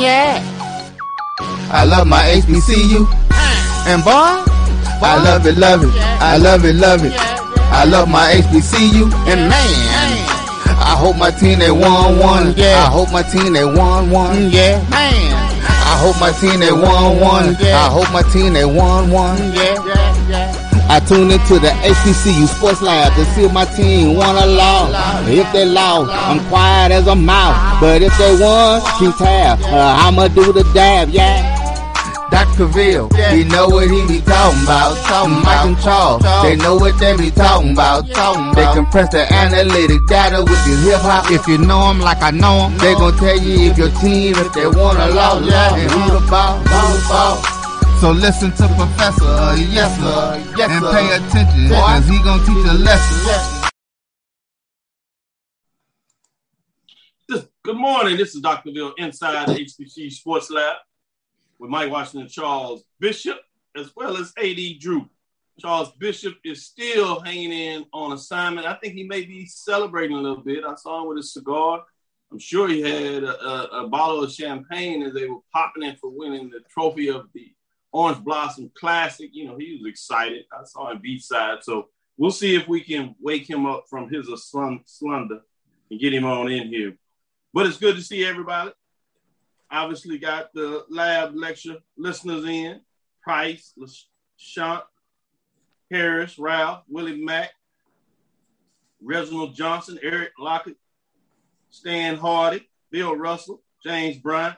Yeah, I love my HBCU, and boy, I love it, love it, yeah. I love it, love it, yeah. I love my HBCU, and man, I hope my team they won one, yeah. I hope my team they won one, yeah, man, I hope my team they won one, yeah. I hope my team they won one, yeah, yeah, yeah. I tune into the HBCU Sports Lab to see if my team won or lost. If they lost, I'm quiet as a mouse. But if they won, keep tab. I'ma do the dab, yeah. Dr. Cavill, yeah. He know what he be talking about. Mike and Charles, they know what they be talking about. They compress the analytic data with the hip hop. If you know them like I know them, they gon' tell you if your team, if they won or lost, yeah. And who the ball, who the ball. So listen to Professor, yes sir, yes, and pay attention, because he gonna teach a lesson. Good morning, this is Dr. Ville inside the HBCU Sports Lab with Mike Washington and Charles Bishop, as well as A.D. Drew. Charles Bishop is still hanging in on assignment. I think he may be celebrating a little bit. I saw him with his cigar. I'm sure he had a bottle of champagne as they were popping in for winning the trophy of the Orange Blossom Classic. You know, he was excited. I saw him beachside. So we'll see if we can wake him up from his slumber and get him on in here. But it's good to see everybody. Obviously got the lab lecture listeners in. Price, LaShawn, Harris, Ralph, Willie Mack, Reginald Johnson, Eric Lockett, Stan Hardy, Bill Russell, James Bryant,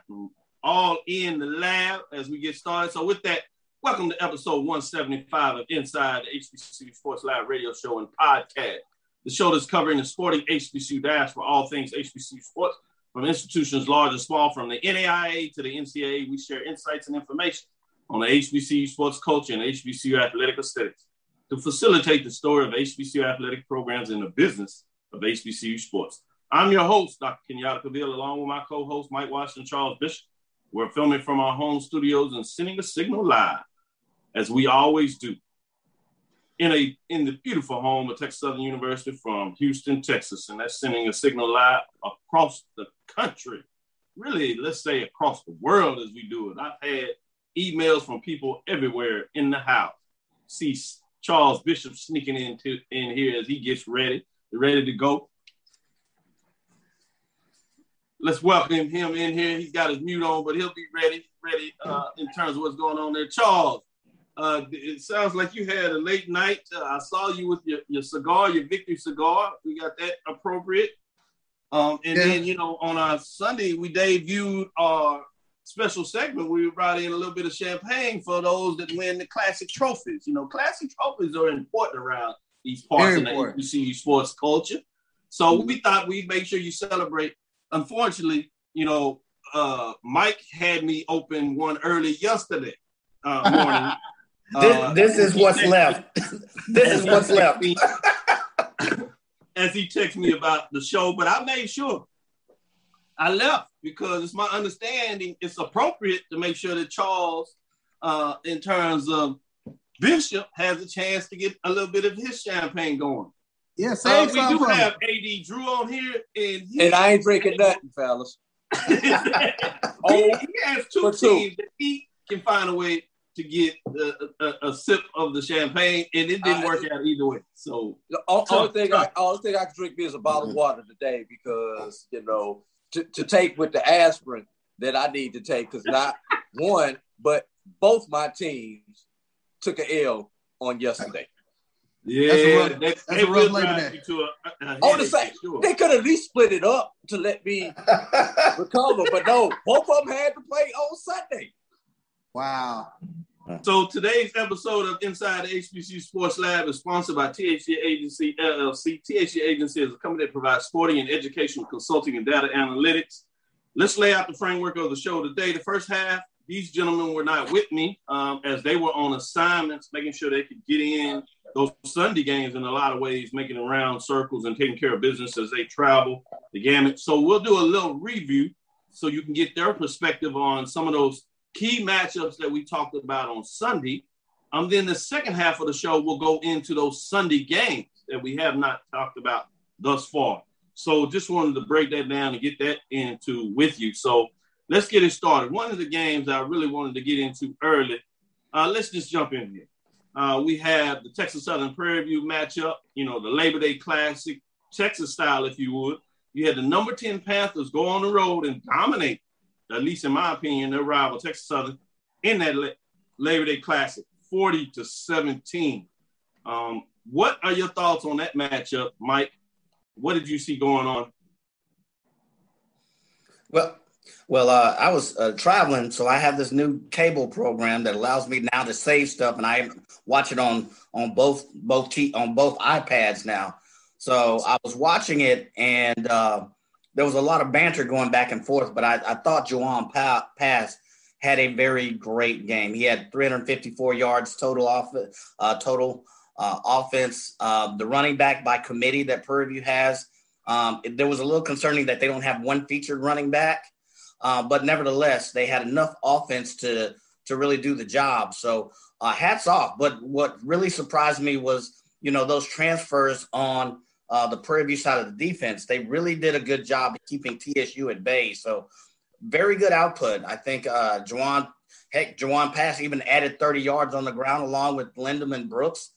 all in the lab as we get started. So with that, welcome to episode 175 of Inside the HBCU Sports Live Radio Show and Podcast, the show that's covering the sporting HBCU dash for all things HBCU sports, from institutions large and small, from the NAIA to the NCAA. We share insights and information on the HBCU sports culture and HBCU athletic aesthetics to facilitate the story of HBCU athletic programs and the business of HBCU sports. I'm your host, Dr. Kenyatta Cavill, along with my co-host, Mike Washington, Charles Bishop. We're filming from our home studios and sending a signal live, as we always do, in the beautiful home of Texas Southern University from Houston, Texas. And that's sending a signal live across the country. Really, let's say across the world as we do it. I've had emails from people everywhere in the house. See Charles Bishop sneaking in here as he gets ready to go. Let's welcome him in here. He's got his mute on, but he'll be ready in terms of what's going on there. Charles, it sounds like you had a late night. I saw you with your cigar, your victory cigar. We got that appropriate. Then, you know, on our Sunday, we debuted our special segment. We brought in a little bit of champagne for those that win the classic trophies. You know, classic trophies are important around these parts of the HBCU sports culture. So we thought we'd make sure you celebrate. Unfortunately, you know, Mike had me open one early yesterday morning. This is what's left. This is what's left. As he texted me about the show, but I made sure I left because it's my understanding it's appropriate to make sure that Charles, in terms of Bishop, has a chance to get a little bit of his champagne going. Yeah, we do have A.D. Drew on here. And I ain't drinking nothing, fellas. He has two teams that he can find a way to get a sip of the champagne, and it didn't work out either way. So the only thing I can drink is a bottle of water today because, you know, to take with the aspirin that I need to take because not one, but both my teams took an L on yesterday. Yeah, they would drive you to a headache, sure. They could at least split it up to let me recover, but no, both of them had to play on Sunday. Wow. So today's episode of Inside the HBCU Sports Lab is sponsored by THC Agency, LLC. THC Agency is a company that provides sporting and educational consulting and data analytics. Let's lay out the framework of the show today. The first half, these gentlemen were not with me as they were on assignments, making sure they could get in those Sunday games in a lot of ways, making around circles and taking care of business as they travel the gamut. So we'll do a little review so you can get their perspective on some of those key matchups that we talked about on Sunday. Then the second half of the show, we'll go into those Sunday games that we have not talked about thus far. So just wanted to break that down and get that into with you. So let's get it started. One of the games I really wanted to get into early, let's just jump in here. We have the Texas Southern Prairie View matchup, you know, the Labor Day Classic, Texas style, if you would. You had the number 10 Panthers go on the road and dominate, at least in my opinion, their rival Texas Southern in that Labor Day Classic, 40-17. What are your thoughts on that matchup, Mike? What did you see going on? Well, I was traveling, so I have this new cable program that allows me now to save stuff, and I watch it on both iPads now. So I was watching it, and there was a lot of banter going back and forth, but I thought Juwan Pass had a very great game. He had 354 yards total offense. The running back by committee that Prairie View has, there was a little concerning that they don't have one featured running back, but nevertheless, they had enough offense to really do the job. So hats off. But what really surprised me was, you know, those transfers on the Prairie View side of the defense. They really did a good job of keeping TSU at bay. So very good output. I think Juwan Pass even added 30 yards on the ground along with Lindemann Brooks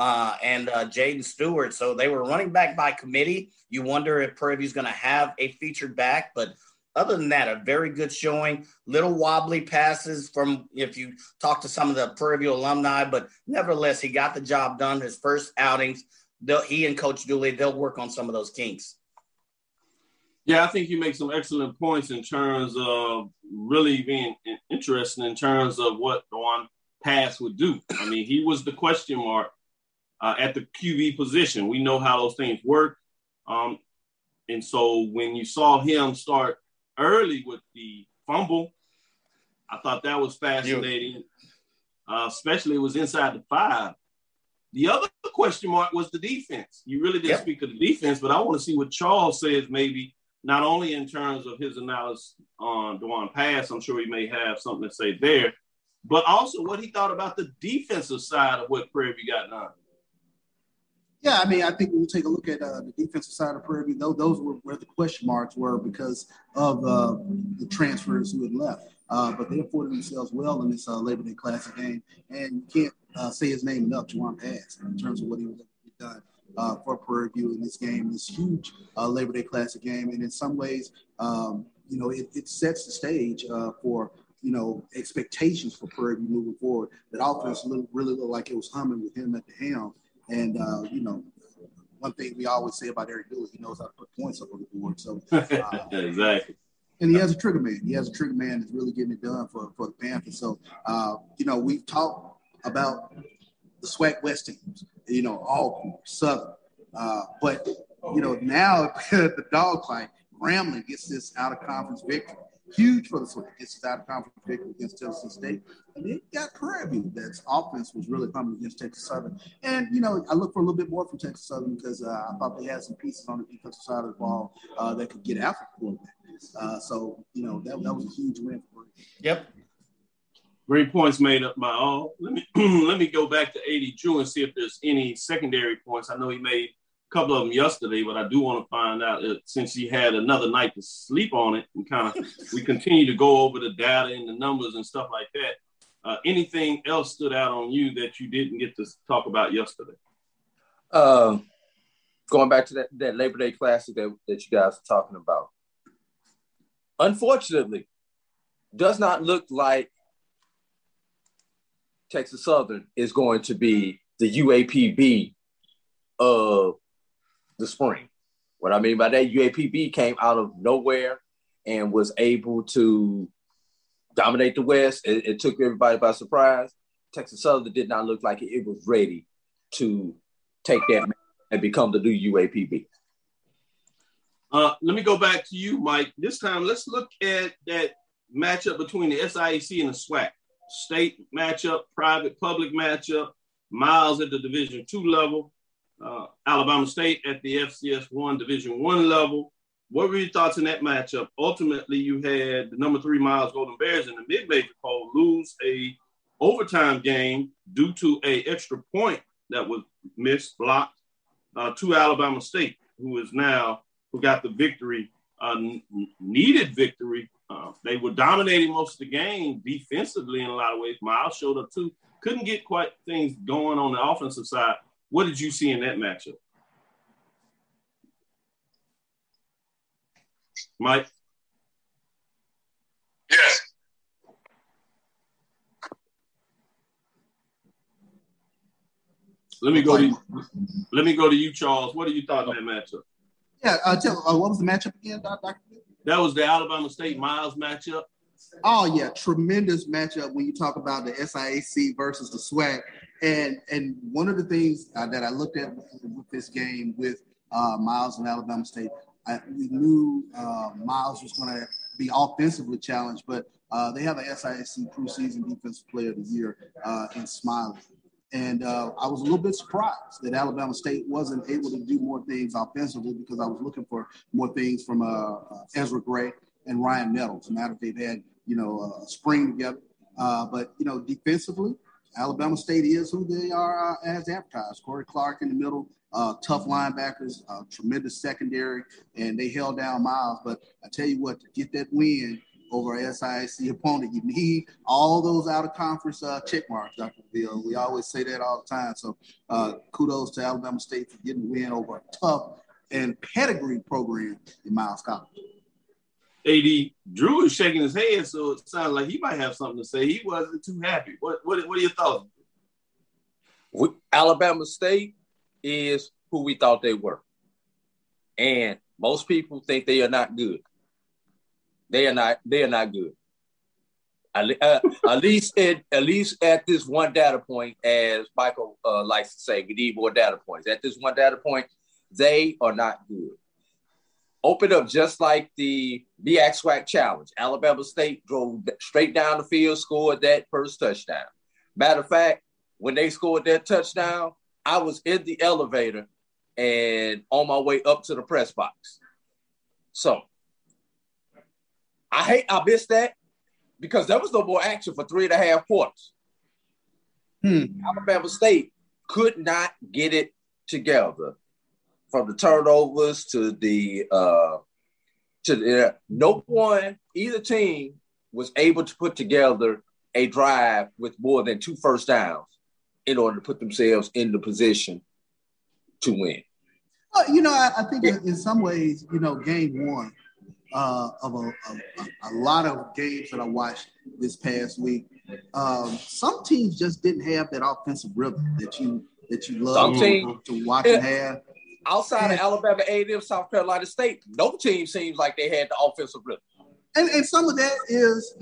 and Jaden Stewart. So they were running back by committee. You wonder if Prairie View's going to have a featured back, but other than that, a very good showing. Little wobbly passes from, if you talk to some of the Prairie View alumni, but nevertheless, he got the job done. His first outings, he and Coach Dooley, they'll work on some of those kinks. Yeah, I think you make some excellent points in terms of really being interested in terms of what Juwan Pass would do. I mean, he was the question mark at the QB position. We know how those things work. And so when you saw him start early with the fumble, I thought that was fascinating, especially it was inside the 5. The other question mark was the defense. You really didn't speak of the defense, but I want to see what Charles says maybe, not only in terms of his analysis on Juwan Pass, I'm sure he may have something to say there, but also what he thought about the defensive side of what Prairie View got done. Yeah, I mean, I think when you take a look at the defensive side of Prairie View, those were where the question marks were because of the transfers who had left. But they afforded themselves well in this Labor Day Classic game. And you can't say his name enough, Juwan Pass, in terms of what he was able to do for Prairie View in this game, this huge Labor Day Classic game. And in some ways, you know, it sets the stage for – you know, expectations for Prairie View moving forward. That offense really looked like it was humming with him at the helm. And, you know, one thing we always say about Eric Dooley, he knows how to put points up on the board. So, exactly. And he has a trigger man. He has a trigger man that's really getting it done for the Panthers. So, you know, we've talked about the SWAC West teams, you know, all Southern. But, you know, now the dogfight, Grambling gets this out-of-conference victory. Huge for the swing. This is out of conference victory against Tennessee State. And then you got Prairie View. That's offense was really coming against Texas Southern. And, you know, I look for a little bit more from Texas Southern because I thought they had some pieces on the defensive side of the ball that could get after the quarterback. So, you know, that was a huge win for Prairie View. Yep. Great points made up by all. Let me go back to A.D. Drew and see if there's any secondary points. I know he made couple of them yesterday, but I do want to find out since he had another night to sleep on it and kind of we continue to go over the data and the numbers and stuff like that. Anything else stood out on you that you didn't get to talk about yesterday? Going back to that Labor Day Classic that you guys are talking about, unfortunately, does not look like Texas Southern is going to be the UAPB of the spring. What I mean by that, UAPB came out of nowhere and was able to dominate the West. It took everybody by surprise. Texas Southern did not look like it was ready to take that and become the new UAPB. Let me go back to you, Mike. This time, let's look at that matchup between the SIAC and the SWAC. State matchup, private, public matchup, Miles at the Division II level, Alabama State at the FCS1 Division I level. What were your thoughts in that matchup? Ultimately, you had the number 3 Miles Golden Bears in the mid-major poll lose a overtime game due to a extra point that was missed, blocked, to Alabama State, who got the victory, needed victory. They were dominating most of the game defensively in a lot of ways. Miles showed up too. Couldn't get quite things going on the offensive side. What did you see in that matchup, Mike? Yes. Let me go to you, Charles. What are your thoughts on that matchup? Yeah. What was the matchup again, Dr. That was the Alabama State Miles matchup. Oh, yeah, tremendous matchup when you talk about the SIAC versus the SWAC. And one of the things that I looked at with this game with Miles and Alabama State, we knew Miles was going to be offensively challenged, but they have an SIAC preseason defensive player of the year in Smiley. And I was a little bit surprised that Alabama State wasn't able to do more things offensively because I was looking for more things from Ezra Gray and Ryan Nettles. Now that they've had, a spring together. But, defensively, Alabama State is who they are as advertised. Corey Clark in the middle, tough linebackers, tremendous secondary, and they held down Miles. But I tell you what, to get that win over an SIAC opponent, you need all those out-of-conference check marks, Dr. Bill. We always say that all the time. So kudos to Alabama State for getting the win over a tough and pedigree program in Miles College. A.D. Drew is shaking his head, so it sounds like he might have something to say. He wasn't too happy. What are your thoughts? Alabama State is who we thought they were. And most people think they are not good. They are not good. At least at this one data point, as Michael likes to say, we need more data points. At this one data point, they are not good. Open up just like the SWAC challenge. Alabama State drove straight down the field, scored that first touchdown. Matter of fact, when they scored that touchdown, I was in the elevator and on my way up to the press box. So I missed that because there was no more action for 3.5 quarters. Alabama State could not get it together. From the turnovers to no one, either team was able to put together a drive with more than 2 first downs in order to put themselves in the position to win. Well, I think in some ways, game one of a lot of games that I watched this past week, some teams just didn't have that offensive rhythm that you love to watch and have. Outside of Alabama A&M, South Carolina State, no team seems like they had the offensive rhythm. And some of that is,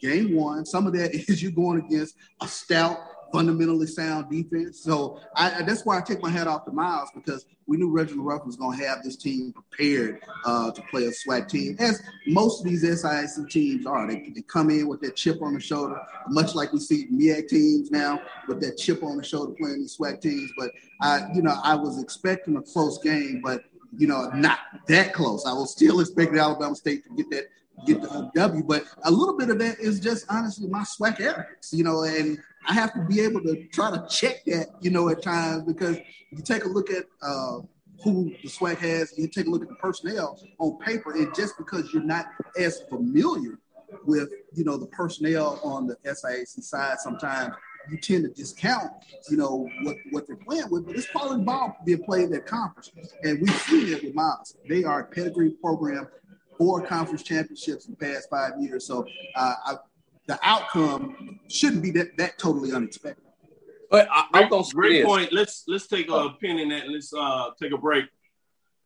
game one. Some of that is you going against a stout, fundamentally sound defense. So that's why I take my hat off to Miles, because we knew Reginald Ruff was going to have this team prepared to play a SWAT team, as most of these SIAC teams are. They come in with that chip on the shoulder, much like we see MEAC teams now with that chip on the shoulder playing these SWAT teams. But, I was expecting a close game, but, not that close. I was still expecting Alabama State to get the W, but a little bit of that is just honestly my SWAC arrogance, and I have to be able to try to check that, at times, because you take a look at who the SWAC has, and you take a look at the personnel on paper, and just because you're not as familiar with, the personnel on the SIAC side, sometimes you tend to discount, what they're playing with, but it's probably ball being played at conference, and we've seen it with Miles. They are a pedigree program, 4 conference championships in the past 5 years. So the outcome shouldn't be that totally unexpected. But I'm going to great point. Let's take a pin in that, and let's take a break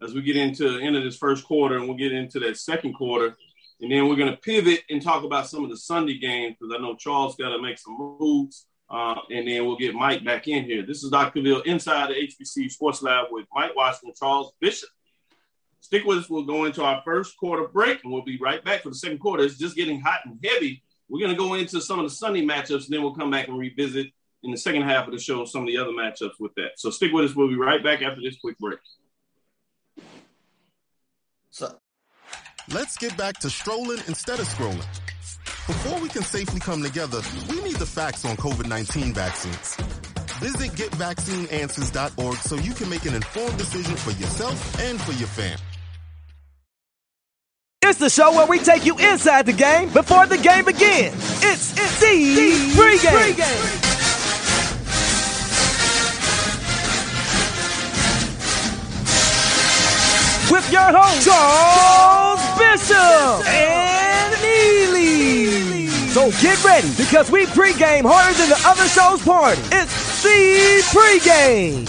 as we get into the end of this first quarter, and we'll get into that second quarter. And then we're going to pivot and talk about some of the Sunday games, because I know Charles got to make some moves. and then we'll get Mike back in here. This is Dr. Cavill inside the HBCU Sports Lab with Mike Washington, Charles Bishop. Stick with us. We'll go into our first quarter break, and we'll be right back for the second quarter. It's just getting hot and heavy. We're going to go into some of the Sunday matchups, and then we'll come back and revisit in the second half of the show some of the other matchups with that. So stick with us. We'll be right back after this quick break. So let's get back to strolling instead of scrolling. Before we can safely come together, we need the facts on COVID-19 vaccines. Visit GetVaccineAnswers.org so you can make an informed decision for yourself and for your fam. It's the show where we take you inside the game before the game begins. It's the pregame. With your host, Charles Bishop and Neely. So get ready, because we pregame harder than the other show's party. It's the pregame.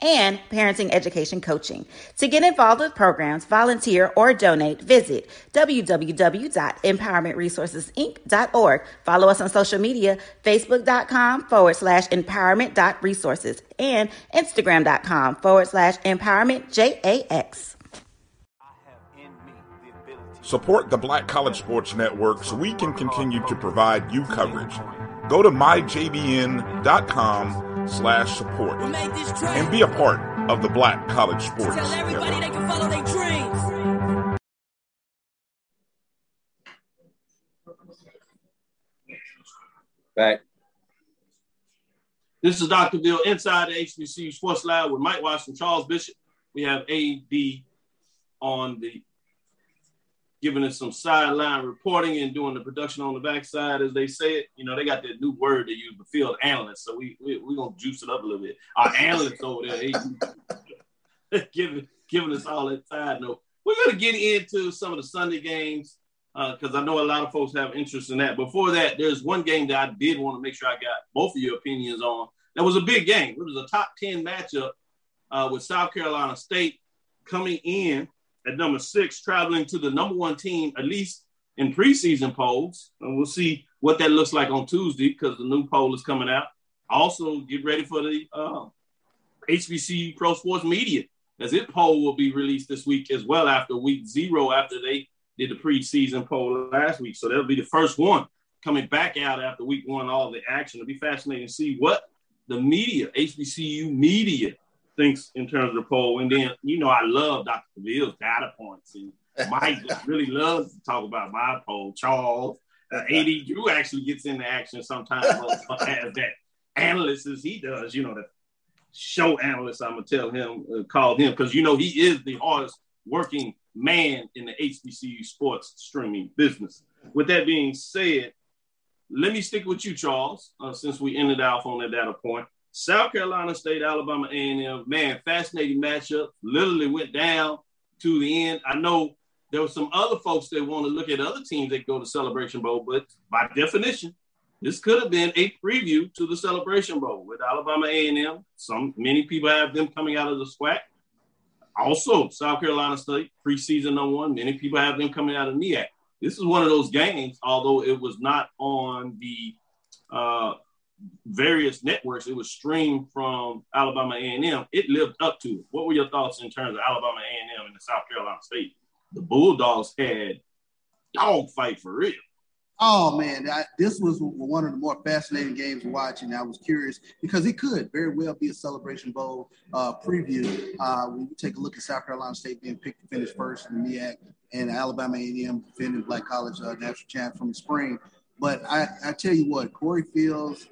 and Parenting Education Coaching. To get involved with programs, volunteer, or donate, visit www.empowermentresourcesinc.org. Follow us on social media, facebook.com/empowerment.resources and instagram.com/empowermentjax. Support the Black College Sports Network so we can continue to provide you coverage. Go to myjbn.com. /support and be a part of the Black College Sports. Tell everybody they can follow their dreams. Back. This is Dr. Bill inside the HBCU Sports Lab with Mike Washington, Charles Bishop. We have AD on the giving us some sideline reporting and doing the production on the backside, as they say it. You know, they got that new word they use, the field analyst. So we're going to juice it up a little bit. Our analysts over there, hey, giving us all that side note. We're going to get into some of the Sunday games because I know a lot of folks have interest in that. Before that, there's one game that I did want to make sure I got both of your opinions on. That was a big game. It was a top 10 matchup with South Carolina State coming in at number 6, traveling to the number 1 team, at least in preseason polls. And we'll see what that looks like on Tuesday because the new poll is coming out. Also, get ready for the HBCU Pro Sports Media, as its poll will be released this week as well after week 0, after they did the preseason poll last week. So that'll be the first one coming back out after week 1, all the action. It'll be fascinating to see what the media, HBCU media, thinks in terms of the poll. And then, you know, I love Dr. Cavill's data points. And Mike really loves to talk about my poll. Charles, A.D. Drew actually gets into action sometimes as that analyst as he does, you know, the show analyst, I'm going to tell him, call him, because, you know, he is the hardest working man in the HBCU sports streaming business. With that being said, let me stick with you, Charles, since we ended off on that data point. South Carolina State, Alabama A&M, man, fascinating matchup. Literally went down to the end. I know there were some other folks that want to look at other teams that go to Celebration Bowl, but by definition, this could have been a preview to the Celebration Bowl with Alabama A&M. Many people have them coming out of the SWAC. Also, South Carolina State, preseason number 1, many people have them coming out of NEAC. This is one of those games, although it was not on the various networks, it was streamed from Alabama A&M. It lived up to it. What were your thoughts in terms of Alabama A&M and the South Carolina State? The Bulldogs had dog fight for real. Oh, man, this was one of the more fascinating games to watch, and I was curious because it could very well be a Celebration Bowl preview. When you take a look at South Carolina State being picked to finish first in the MEAC and Alabama A&M defending Black College national champ from the spring. But I tell you what, Corey Fields,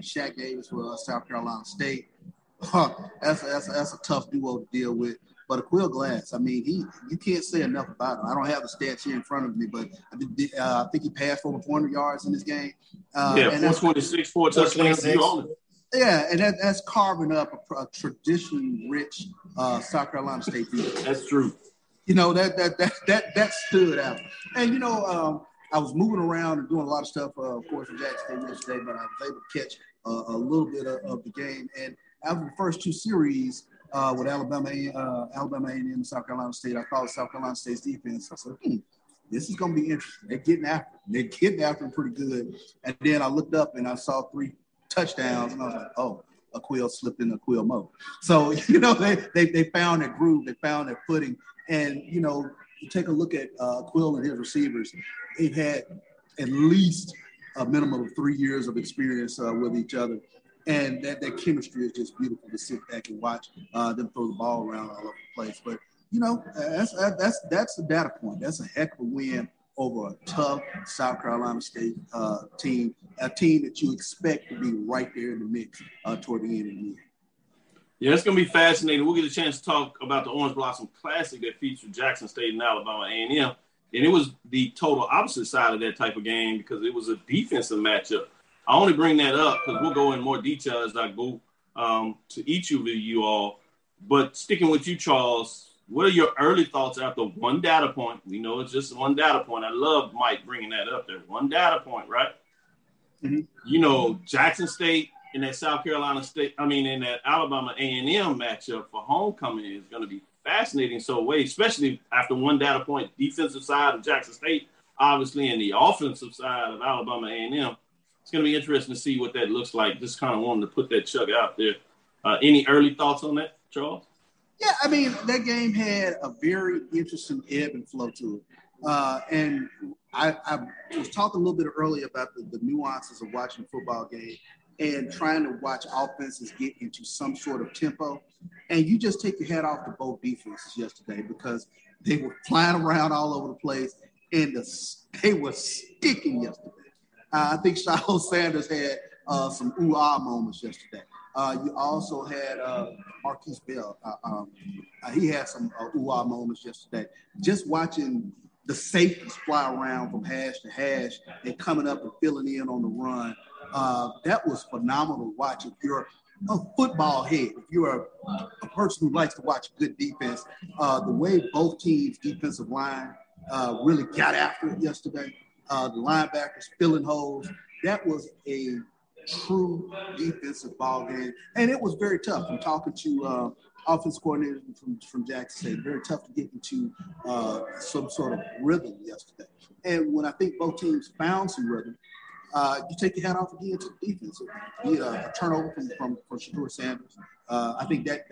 Shaq Davis for South Carolina State, that's a tough duo to deal with. But Aqeel Glass, I mean, you can't say enough about him. I don't have the stats here in front of me, but I think he passed over 400 yards in this game. 426, 4 touchdowns. Yeah, and that's carving up a traditionally rich South Carolina State defense. That's true. You know, that stood out. And, you know, I was moving around and doing a lot of stuff, of course, in Jackson State yesterday, but I was able to catch a little bit of the game. And after the first two series with Alabama A&M and South Carolina State, I called South Carolina State's defense. I said, this is going to be interesting. They're getting after them pretty good. And then I looked up and I saw 3 touchdowns, and I was like, oh, Aqeel slipped in Aqeel mode. So, they found their groove. They found their footing. And, you take a look at Aqeel and his receivers. They've had at least a minimum of 3 years of experience with each other. And that chemistry is just beautiful to sit back and watch them throw the ball around all over the place. But, that's a data point. That's a heck of a win over a tough South Carolina State team, a team that you expect to be right there in the mix toward the end of the year. Yeah, it's going to be fascinating. We'll get a chance to talk about the Orange Blossom Classic that featured Jackson State and Alabama A&M. And it was the total opposite side of that type of game because it was a defensive matchup. I only bring that up because we'll go in more detail as I go to each of you all. But sticking with you, Charles, what are your early thoughts after one data point? We know it's just one data point. I love Mike bringing that up there. One data point, right? Mm-hmm. Jackson State and that South Carolina State, in that Alabama A&M matchup for homecoming is going to be fascinating in some way, especially after one data point, defensive side of Jackson State, obviously, and the offensive side of Alabama A&M. It's going to be interesting to see what that looks like. Just kind of wanted to put that chug out there. Any early thoughts on that, Charles? Yeah, that game had a very interesting ebb and flow to it. And I was talking a little bit earlier about the nuances of watching a football game and trying to watch offenses get into some sort of tempo. And you just take your hat off to both defenses yesterday because they were flying around all over the place and they were sticking yesterday. I think Shiloh Sanders had some ooh-ah moments yesterday. You also had Marquise Bell. He had some ooh-ah moments yesterday. Just watching the safeties fly around from hash to hash and coming up and filling in on the run, that was phenomenal watch. If you're a football head, if you're a person who likes to watch good defense, the way both teams' defensive line really got after it yesterday, the linebackers filling holes, that was a true defensive ball game, and it was very tough. I'm talking to offense coordinators from Jackson State. Very tough to get into some sort of rhythm yesterday. And when I think both teams found some rhythm, you take your hat off again to the defense. A turnover from Shador Sanders. I think that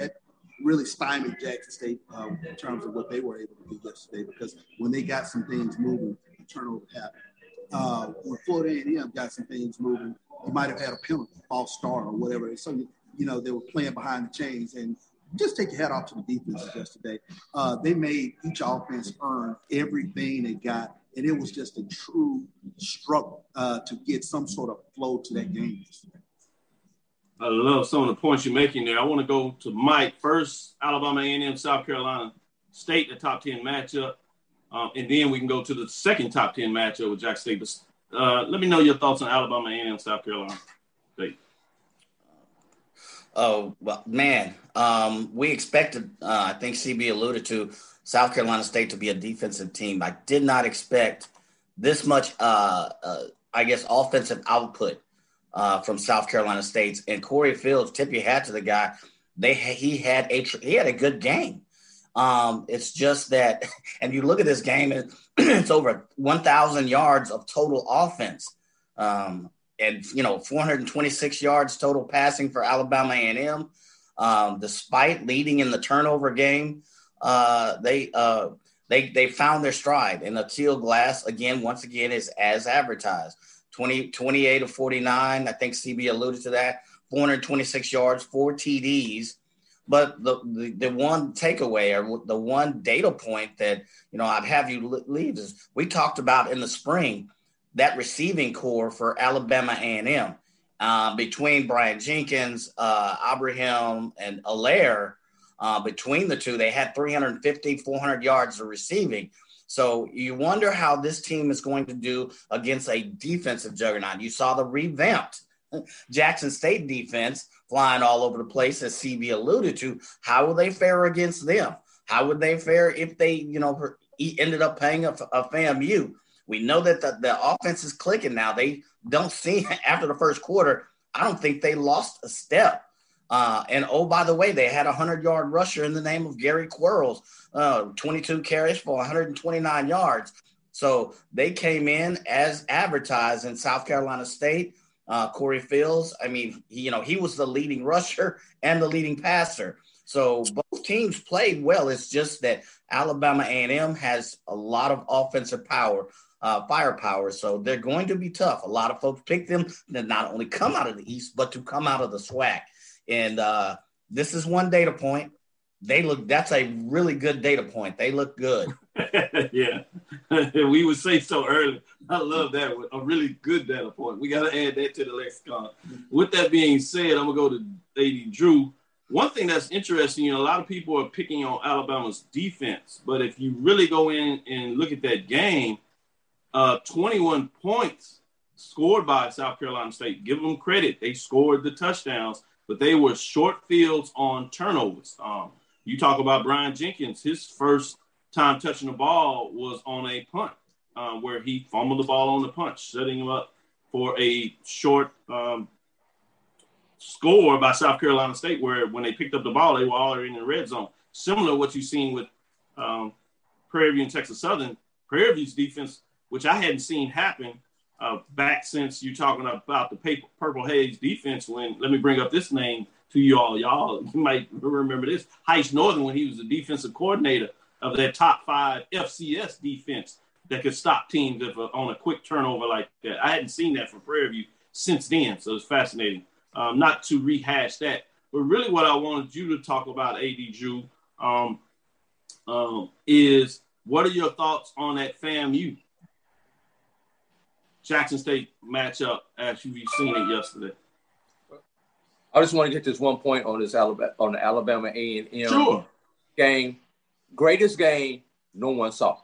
really stymied Jackson State in terms of what they were able to do yesterday because when they got some things moving, a turnover happened. When Florida A&M got some things moving, you might have had a penalty, a false start or whatever. So, they were playing behind the chains. And just take your hat off to the defenses yesterday. They made each offense earn everything they got. And it was just a true struggle to get some sort of flow to that game yesterday. I love some of the points you're making there. I want to go to Mike first, Alabama A&M, South Carolina State, the top 10 matchup. And then we can go to the second top 10 matchup with Jackson State. But let me know your thoughts on Alabama A&M, South Carolina State. Oh, well, man, we expected, I think CB alluded to, South Carolina State to be a defensive team. I did not expect this much, offensive output from South Carolina State. And Corey Fields, tip your hat to the guy. He had a good game. It's just that, and you look at this game, and it's over 1,000 yards of total offense, and 426 yards total passing for Alabama A&M. Despite leading in the turnover game, they found their stride. And Aqeel Glass once again is as advertised, 28 of 49. I think CB alluded to that. 426 yards, 4 TDs. But the one takeaway or the one data point that, I'd have you leave is we talked about in the spring that receiving core for Alabama A&M between Brian Jenkins, Abraham, and Allaire, between the two, they had 400 yards of receiving. So you wonder how this team is going to do against a defensive juggernaut. You saw the revamped Jackson State defense flying all over the place, as CB alluded to. How will they fare against them? How would they fare if they ended up paying a FAMU? We know that the offense is clicking now. They don't see after the first quarter, I don't think they lost a step. And, oh, by the way, they had a 100-yard rusher in the name of Gary Quirrells, 22 carries for 129 yards. So they came in as advertised in South Carolina State. Corey Fields, I mean, he was the leading rusher and the leading passer. So both teams played well. It's just that Alabama A&M has a lot of offensive power, firepower. So they're going to be tough. A lot of folks pick them to not only come out of the East, but to come out of the SWAC. And this is one data point. That's a really good data point. They look good. Yeah. We would say so early. I love that one. A really good data point. We got to add that to the lexicon. With that being said, I'm going to go to A.D. Drew. One thing that's interesting, a lot of people are picking on Alabama's defense, but if you really go in and look at that game, 21 points scored by South Carolina State. Give them credit. They scored the touchdowns, but they were short fields on turnovers. You talk about Brian Jenkins. His first time touching the ball was on a punt where he fumbled the ball on the punt, setting him up for a short score by South Carolina State, where when they picked up the ball, they were already in the red zone. Similar to what you've seen with Prairie View and Texas Southern. Prairie View's defense, which I hadn't seen happen back since you're talking about the Purple Haze defense when, let me bring up this name to you all. Y'all might remember this. Heist Northern, when he was the defensive coordinator of that top five FCS defense that could stop teams on a quick turnover like that. I hadn't seen that from Prairie View since then, so it's fascinating. Not to rehash that, but really what I wanted you to talk about, A.D. Drew, is what are your thoughts on that FAMU Jackson State matchup as you've seen it yesterday? I just want to get this one point on this on the Alabama A&M game. Greatest game no one saw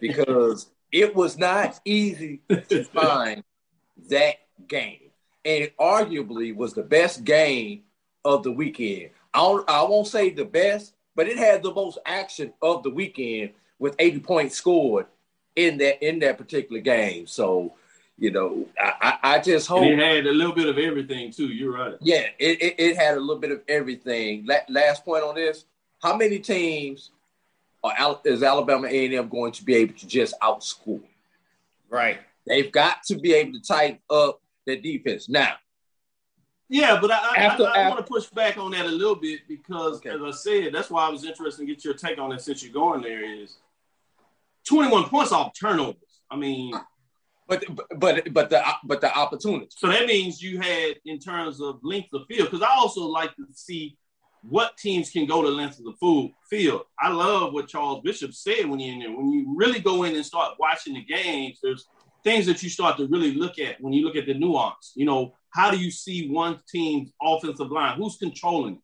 because it was not easy to find that game. And it arguably was the best game of the weekend. I won't say the best, but it had the most action of the weekend with 80 points scored in that particular game. So, I just hope. And it had a little bit of everything, too. You're right. Yeah, it had a little bit of everything. Last point on this, how many teams is Alabama A&M going to be able to just outscore? Right. They've got to be able to tighten up their defense now. Yeah, but I want to push back on that a little bit because, as I said, that's why I was interested to get your take on that since you're going there is 21 points off turnovers. I mean, but the opportunity. So that means you had in terms of length of field, because I also like to see what teams can go to length of the field. I love what Charles Bishop said when you're in there. When you really go in and start watching the games, there's things that you start to really look at when you look at the nuance. How do you see one team's offensive line? Who's controlling it?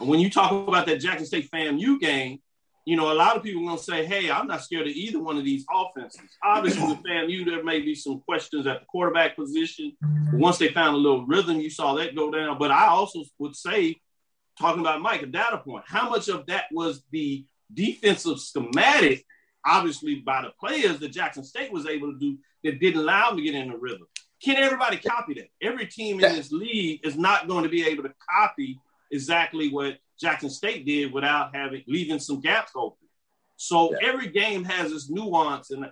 And when you talk about that Jackson State FAMU game, a lot of people are going to say, hey, I'm not scared of either one of these offenses. Obviously, with FAMU, there may be some questions at the quarterback position. But once they found a little rhythm, you saw that go down. But I also would say, talking about Mike, a data point, how much of that was the defensive schematic, obviously by the players that Jackson State was able to do that didn't allow them to get in the rhythm. Can everybody copy that? Every team in this league is not going to be able to copy exactly what Jackson State did without leaving some gaps open. So every game has its nuance, and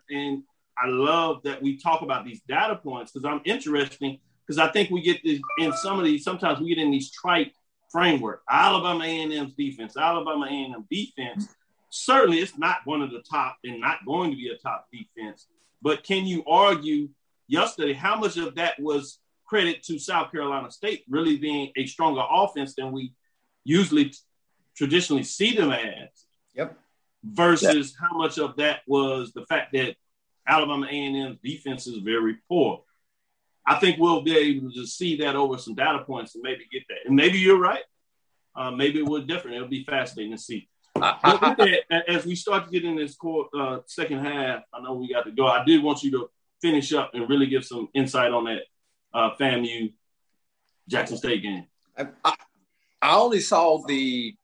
I love that we talk about these data points because I'm interesting because I think we get this in some of these, sometimes we get in these trite framework. Alabama A&M's defense. Certainly, it's not one of the top and not going to be a top defense. But can you argue yesterday how much of that was credit to South Carolina State really being a stronger offense than we usually traditionally see them as? Yep. Versus how much of that was the fact that Alabama A&M's defense is very poor. I think we'll be able to see that over some data points and maybe get that. And maybe you're right. Maybe it was different. It'll be fascinating to see. As we start to get in this second half, I know we got to go. I did want you to finish up and really give some insight on that FAMU Jackson State game. I only saw the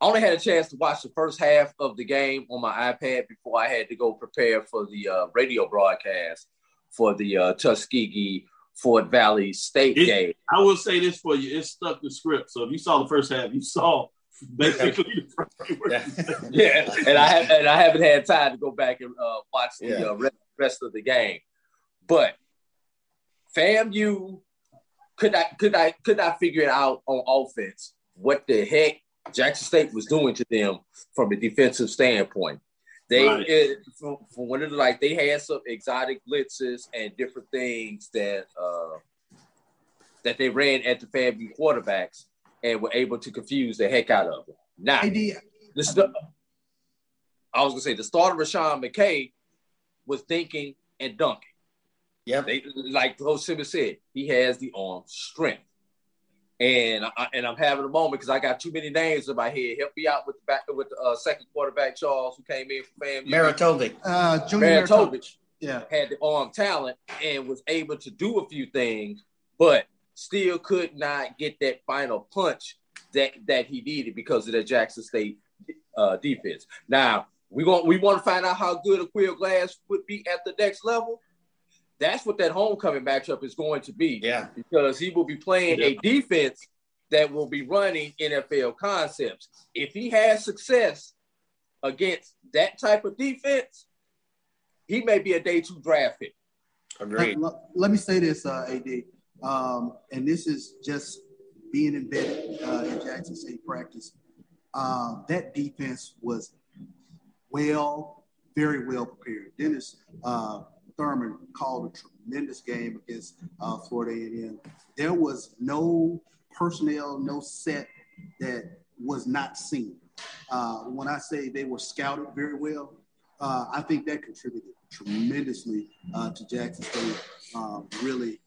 I only had a chance to watch the first half of the game on my iPad before I had to go prepare for the radio broadcast for the Tuskegee Fort Valley State game. I will say this for you. It stuck the script. So if you saw the first half, you saw basically the framework. Yeah. And I haven't had time to go back and watch the rest of the game. But FAMU could not figure it out on offense what the heck Jackson State was doing to them from a defensive standpoint. They from one of the, like, they had some exotic blitzes and different things that that they ran at the FAMU quarterbacks and were able to confuse the heck out of them. Now, the starter Rashawn McKay was thinking and dunking. Yeah, like Coach Simmons said, he has the arm strength. And I'm having a moment because I got too many names in my head. Help me out with the second quarterback, Charles, who came in from FAMU. Maratovic. Junior Maratovic. Yeah. Had the arm talent and was able to do a few things, but still could not get that final punch that he needed because of the Jackson State defense. Now, we want to find out how good Aqeel Glass would be at the next level. That's what that homecoming matchup is going to be. Yeah. Because he will be playing a defense that will be running NFL concepts. If he has success against that type of defense, he may be a day two draft pick. Agreed. Let me say this, AD. And this is just being embedded in Jackson State practice. That defense was very well prepared. Dennis Thurman called a tremendous game against Florida A&M. There was no personnel, no set that was not seen. When I say they were scouted very well, I think that contributed tremendously to Jackson State really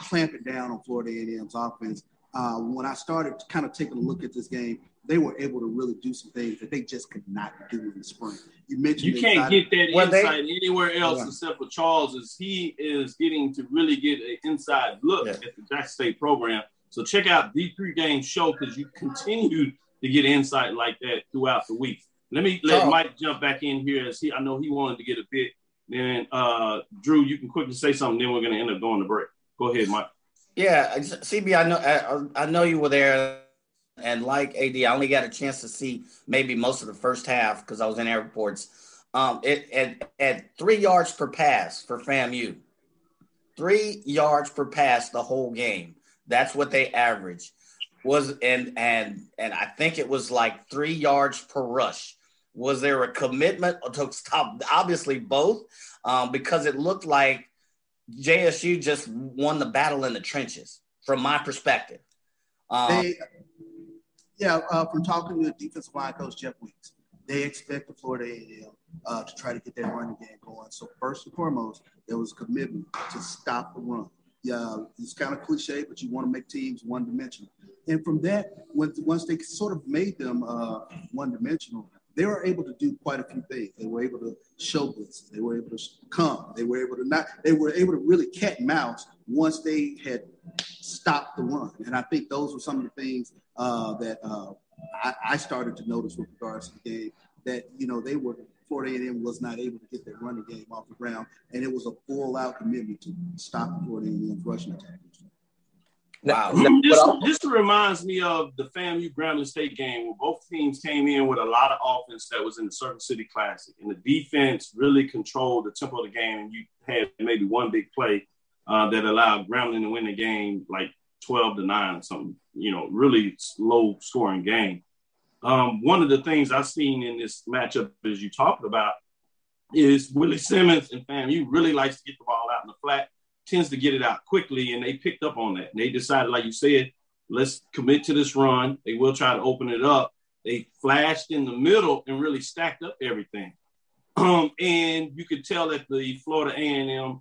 clamping down on Florida A&M's offense. When I started kind of taking a look at this game, they were able to really do some things that they just could not do in the spring. You mentioned you can't get that insight anywhere else except for Charles, as he is getting to really get an inside look at the Jackson State program. So check out the pregame show because you continue to get insight like that throughout the week. Let Mike jump back in here as I know he wanted to get a bit. Then Drew, you can quickly say something. Then we're going to end up going to break. Go ahead, Mike. Yeah, CB, I know you were there. And like AD, I only got a chance to see maybe most of the first half because I was in airports. At 3 yards per pass for FAMU, 3 yards per pass the whole game. That's what they average was, and I think it was like 3 yards per rush. Was there a commitment to stop? Obviously both, because it looked like JSU just won the battle in the trenches from my perspective. From talking to the defensive line coach, Jeff Weeks, they expect the Florida A&M to try to get that running game going. So first and foremost, there was a commitment to stop the run. Yeah, it's kind of cliche, but you want to make teams one-dimensional. And from that, once they sort of made them one-dimensional, they were able to do quite a few things. They were able to show blitzes. They were able to come. They were able to not. They were able to really cat and mouse once they had stopped the run. And I think those were some of the things that I started to notice with regards to the game, that, you know, Florida A&M was not able to get their running game off the ground, and it was a full-out commitment to stop Florida A&M's rushing attack. Wow. This reminds me of the FAMU Grambling State game where both teams came in with a lot of offense that was in the Circuit City Classic, and the defense really controlled the tempo of the game, and you had maybe one big play that allowed Grambling to win the game like 12-9 or something, you know, really low scoring game. One of the things I've seen in this matchup, as you talked about, is Willie Simmons and FAMU really likes to get the ball out in the flat, tends to get it out quickly, and they picked up on that. And they decided, like you said, let's commit to this run. They will try to open it up. They flashed in the middle and really stacked up everything. And you could tell that the Florida A&M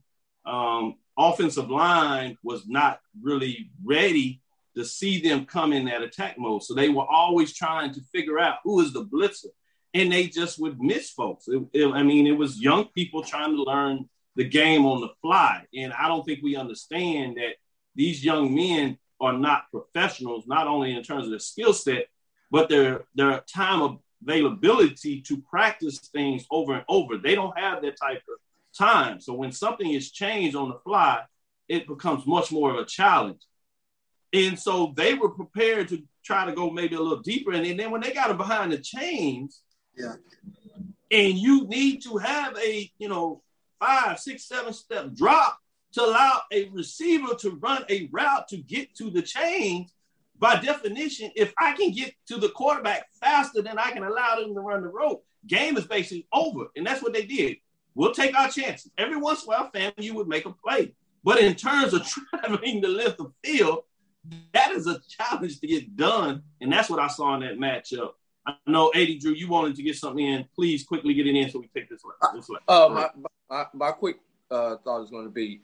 offensive line was not really ready to see them come in that attack mode. So they were always trying to figure out who is the blitzer. And they just would miss folks. It was young people trying to learn the game on the fly. And I don't think we understand that these young men are not professionals, not only in terms of their skill set, but their time availability to practice things over and over, they don't have that type of time. So when something is changed on the fly, it becomes much more of a challenge. And so they were prepared to try to go maybe a little deeper. And then when they got them behind the chains, yeah. And you need to have a, 5, 6, 7-step drop to allow a receiver to run a route to get to the chains. By definition, if I can get to the quarterback faster than I can allow them to run the rope, game is basically over. And that's what they did. We'll take our chances. Every once in a while, family would make a play. But in terms of traveling the length of field, that is a challenge to get done. And that's what I saw in that matchup. I know, A.D. Drew, you wanted to get something in. Please quickly get it in so we take this one. My quick thought is going to be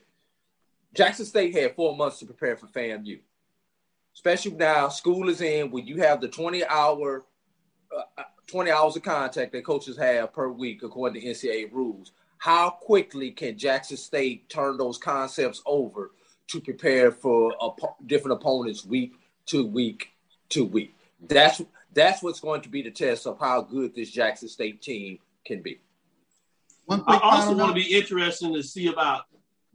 Jackson State had 4 months to prepare for FAMU. Especially now, school is in, when you have the 20 hours of contact that coaches have per week according to NCAA rules. How quickly can Jackson State turn those concepts over to prepare for different opponents week to week to week? That's what's going to be the test of how good this Jackson State team can be. I also want to be interesting to see about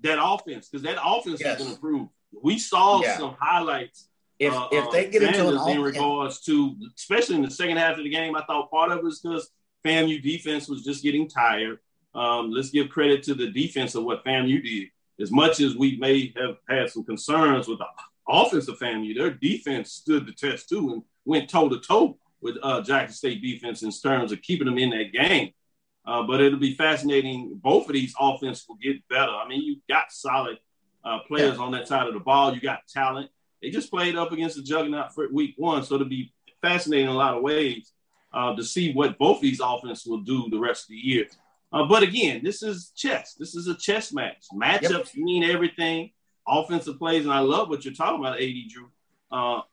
that offense, because that offense yes. has been improved. We saw yeah. some highlights. If they get into an offense, in regards to, especially in the second half of the game, I thought part of it was because FAMU defense was just getting tired. Let's give credit to the defense of what FAMU did. As much as we may have had some concerns with the offense of FAMU, their defense stood the test too and went toe-to-toe with Jackson State defense in terms of keeping them in that game. But it'll be fascinating. Both of these offenses will get better. I mean, you've got solid players yeah. on that side of the ball. You got talent. They just played up against the juggernaut for week 1, so it'll be fascinating in a lot of ways to see what both these offenses will do the rest of the year. But again, this is chess. This is a chess match. Matchups yep. mean everything. Offensive plays, and I love what you're talking about, A.D. Drew. How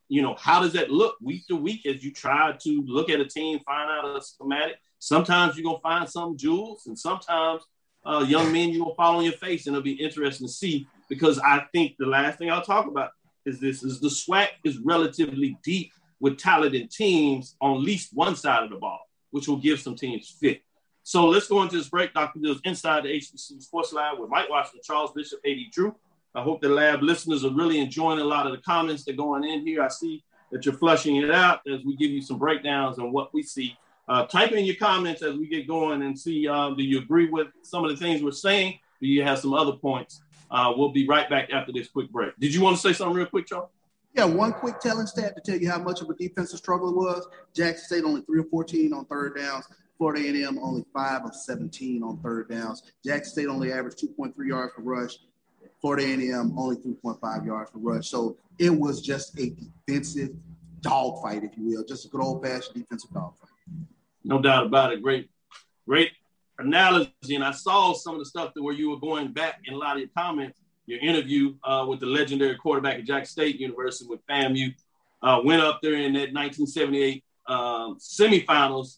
does that look week to week as you try to look at a team, find out a schematic? Sometimes you're going to find some jewels, and sometimes young men you're going to fall on your face, and it'll be interesting to see, because I think the last thing I'll talk about is this, is the SWAC is relatively deep with talented teams on at least one side of the ball, which will give some teams fit. So let's go into this break. Dr. Bill's Inside the HBC Sports Lab with Mike Washington, Charles Bishop, A.D. Drew. I hope the lab listeners are really enjoying a lot of the comments that are going in here. I see that you're flushing it out as we give you some breakdowns on what we see. Type in your comments as we get going and see, do you agree with some of the things we're saying? Do you have some other points? We'll be right back after this quick break. Did you want to say something real quick, Charles? Yeah, one quick telling stat to tell you how much of a defensive struggle it was. Jackson State only 3 of 14 on third downs. Florida A&M only 5 of 17 on third downs. Jackson State only averaged 2.3 yards per rush. Florida A&M only 3.5 yards per rush. So it was just a defensive dogfight, if you will, just a good old-fashioned defensive dogfight. No doubt about it. Great analogy. And I saw some of the stuff that where you were going back in a lot of your comments, your interview with the legendary quarterback at Jackson State University with FAMU, went up there in that 1978 semifinals,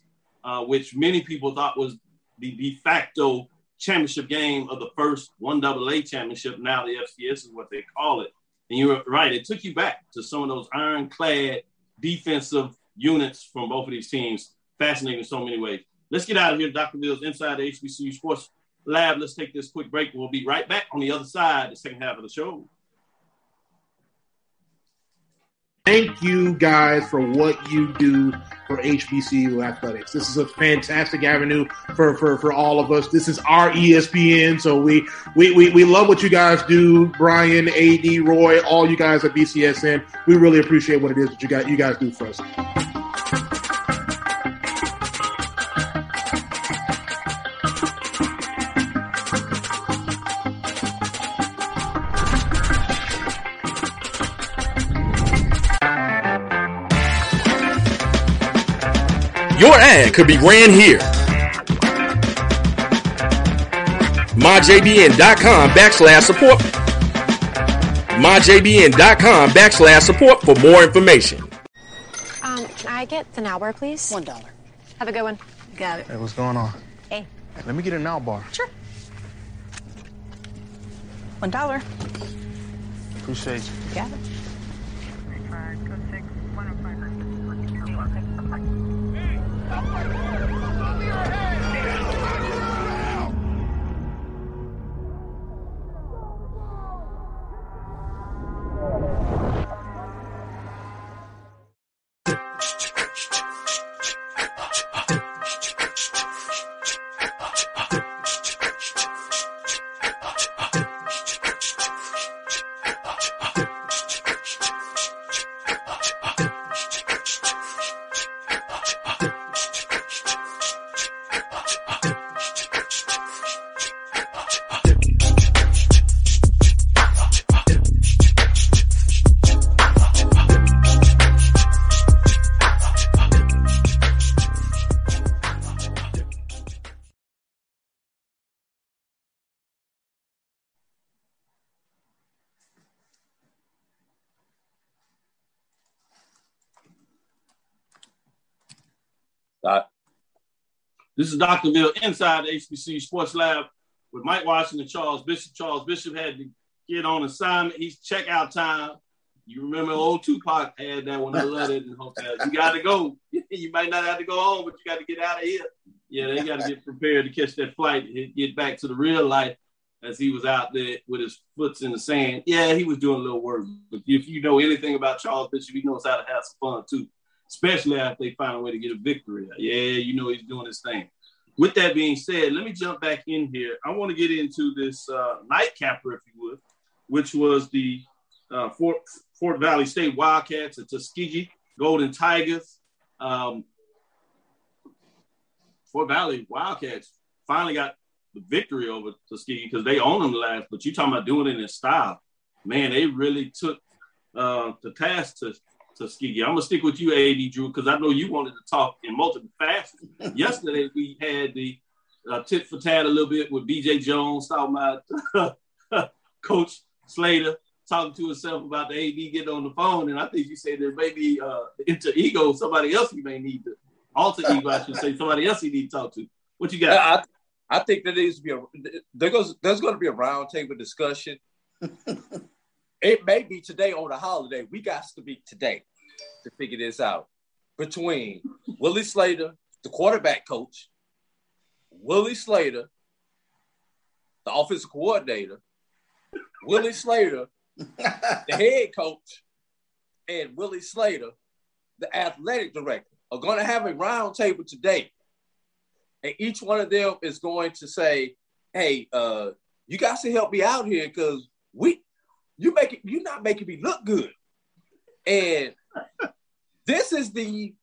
which many people thought was the de facto championship game of the first 1AA championship. Now the FCS is what they call it. And you were right. It took you back to some of those ironclad defensive units from both of these teams. Fascinating in so many ways. Let's get out of here. Dr. Bill's Inside the HBCU Sports Lab. Let's take this quick break. We'll be right back on the other side, the second half of the show. Thank you guys for what you do for HBCU athletics. This is a fantastic avenue for all of us. This is our ESPN. So we love what you guys do, Brian, AD, Roy, all you guys at BCSN. We really appreciate what it is that you guys do for us. Your ad could be ran here. MyJBN.com/support. MyJBN.com/support for more information. Can I get an Al bar, please? $1. Have a good one. Got it. Hey, what's going on? Hey. Let me get an Al bar. Sure. $1. Appreciate you. Got it. 356-105. This is Dr. Ville inside the HBCU Sports Lab with Mike Washington and Charles Bishop. Charles Bishop had to get on assignment. He's checkout time. You remember old Tupac had that one. I loved it in the hotel. You got to go. You might not have to go home, but you got to get out of here. Yeah, they got to get prepared to catch that flight and get back to the real life as he was out there with his foots in the sand. Yeah, he was doing a little work. But if you know anything about Charles Bishop, he knows how to have some fun, too, especially after they find a way to get a victory. Yeah, you know he's doing his thing. With that being said, let me jump back in here. I want to get into this nightcapper, if you would, which was the Fort Valley State Wildcats and Tuskegee Golden Tigers. Fort Valley Wildcats finally got the victory over Tuskegee because they owned them last, but you're talking about doing it in style. Man, they really took the task to Tuskegee. I'm going to stick with you, A.D. Drew, because I know you wanted to talk in multiple facets. Yesterday, we had the tit for tat a little bit with B.J. Jones talking about Coach Slater talking to himself about the A.D. getting on the phone. And I think you said there may be inter ego, somebody else he may need to – alter ego, I should say, somebody else he need to talk to. What you got? I think there needs to be there's going to be a roundtable discussion. It may be today on a holiday. We got to meet today to figure this out. Between Willie Slater, the quarterback coach, Willie Slater, the offensive coordinator, Willie Slater, the head coach, and Willie Slater, the athletic director, are going to have a roundtable today. And each one of them is going to say, hey, you guys to help me out here because you're not making me look good. And this is the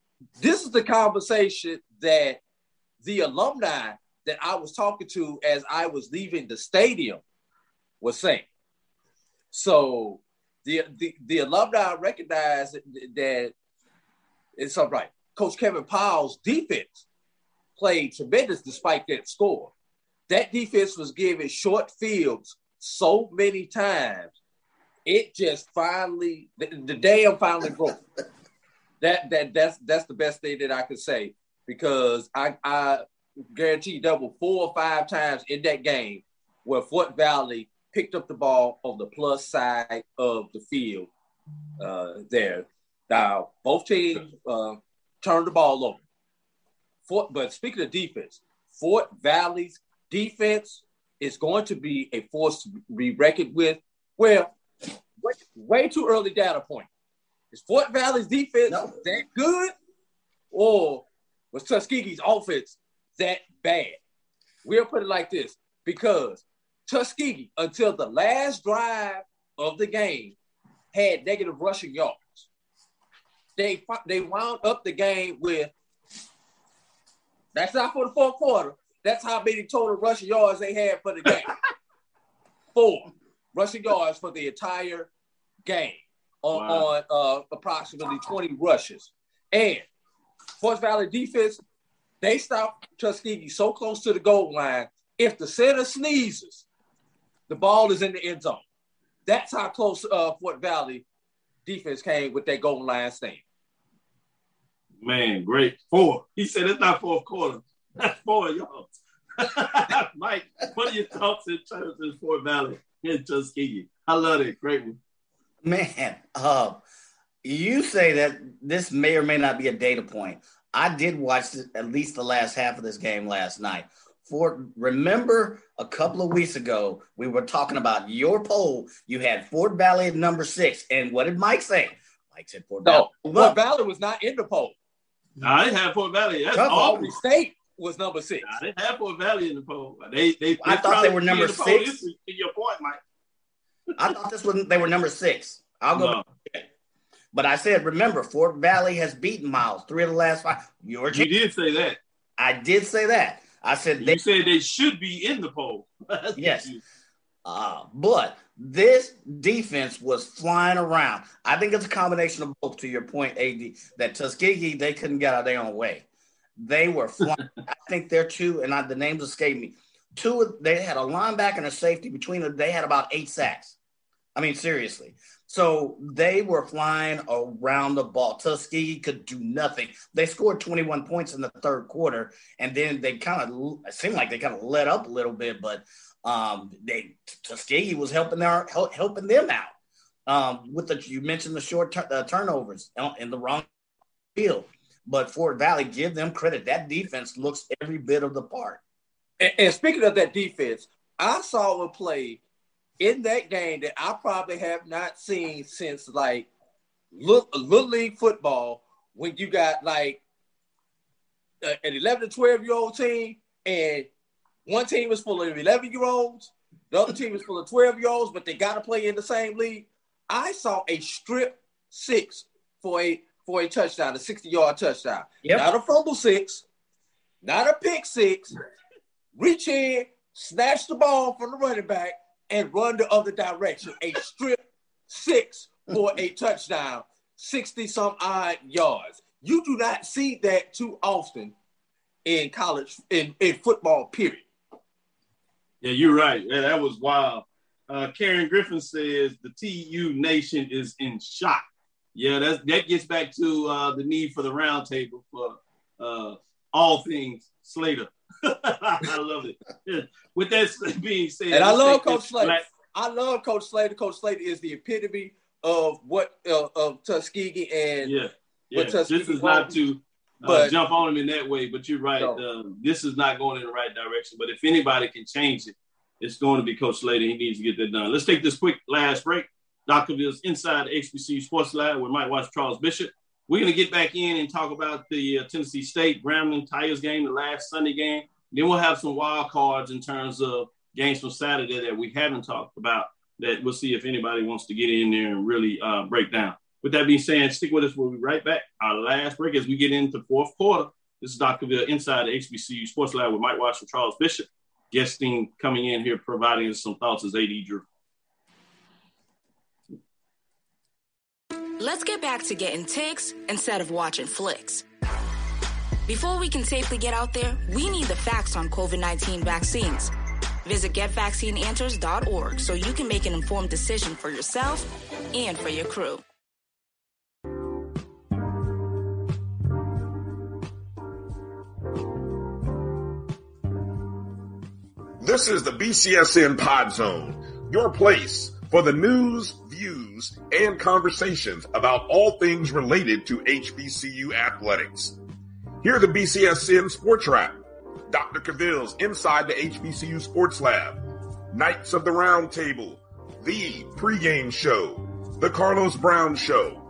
conversation that the alumni that I was talking to as I was leaving the stadium was saying. So the alumni recognized that it's all right. Coach Kevin Powell's defense played tremendous despite that score. That defense was given short fields so many times. It just finally, the dam finally broke. That's the best thing that I could say because I guarantee there were 4 or 5 times in that game where Fort Valley picked up the ball on the plus side of the field there. Now, both teams turned the ball over. But speaking of defense, Fort Valley's defense is going to be a force to be reckoned with. Well, way too early data point. Is Fort Valley's defense that good, or was Tuskegee's offense that bad? We'll put it like this, because Tuskegee, until the last drive of the game, had negative rushing yards. They wound up the game with, that's not for the fourth quarter, that's how many total rushing yards they had for the game. 4 rushing yards for the entire game on approximately 20 rushes. And Fort Valley defense, they stopped Tuskegee so close to the goal line, if the center sneezes, the ball is in the end zone. That's how close Fort Valley defense came with that goal line stand. Man, great. 4. He said it's not fourth quarter. That's 4 yards. Mike, what are your thoughts in terms of Fort Valley? Tuskegee. I love it. Great one. Man, you say that this may or may not be a data point. I did watch at least the last half of this game last night. Remember a couple of weeks ago, we were talking about your poll. You had Fort Valley at number 6. And what did Mike say? Mike said Fort Valley. No, Fort Valley was not in the poll. No, I didn't have Fort Valley. That's Auburn State was number 6. No, I didn't have Fort Valley in the poll. I thought they were number 6. This is to your point, Mike. I thought they were number 6. I'll go back. But I said, remember, Fort Valley has beaten Miles 3 of the last 5. You did say that. I did say that. I said they should be in the poll. Yes. But this defense was flying around. I think it's a combination of both, to your point, AD, that Tuskegee, they couldn't get out of their own way. They were flying. I think they're two, and the names escape me. They had a linebacker and a safety between them. They had about 8 sacks. I mean, seriously. So they were flying around the ball. Tuskegee could do nothing. They scored 21 points in the third quarter, and then it seemed like they kind of let up a little bit, but Tuskegee was helping them out. You mentioned the short turnovers in the wrong field, but Fort Valley, give them credit. That defense looks every bit of the part. And speaking of that defense, I saw a play in that game that I probably have not seen since like little league football, when you got like an 11 to 12 year old team, and one team is full of 11-year-olds, the other team is full of 12-year-olds, but they got to play in the same league. I saw a strip 6 for a touchdown, a 60-yard touchdown. Yep. Not a fumble 6, not a pick 6. Reach in, snatch the ball from the running back, and run the other direction. A strip 6 for a touchdown, 60-some-odd yards. You do not see that too often in college, in football, period. Yeah, you're right. Yeah, that was wild. Karen Griffin says the TU Nation is in shock. Yeah, that gets back to the need for the roundtable for all things Slater. I love it. Yeah. With that being said, and I love Coach Slater. I love Coach Slater. Coach Slater is the epitome of what of Tuskegee and what Tuskegee. This is not to jump on him in that way, but you're right. No. This is not going in the right direction. But if anybody can change it, it's going to be Coach Slater. He needs to get that done. Let's take this quick last break. Dr. Bill's inside the HBCU Sports Lab with Mike Washington, Charles Bishop. We're going to get back in and talk about the Tennessee State Grambling Tigers game, the last Sunday game. Then we'll have some wild cards in terms of games from Saturday that we haven't talked about, that we'll see if anybody wants to get in there and really break down. With that being said, stick with us. We'll be right back. Our last break as we get into fourth quarter. This is Dr. Bill inside the HBCU Sports Lab with Mike Washington, Charles Bishop. Guesting coming in here, providing us some thoughts as A.D. Drew. Let's get back to getting ticks instead of watching flicks. Before we can safely get out there, we need the facts on COVID-19 vaccines. Visit getvaccineanswers.org so you can make an informed decision for yourself and for your crew. This is the BCSN Pod Zone, your place for the news, views, and conversations about all things related to HBCU athletics. Hear the BCSN Sports Wrap, Dr. Cavill's Inside the HBCU Sports Lab, Knights of the Roundtable, The Pregame Show, The Carlos Brown Show,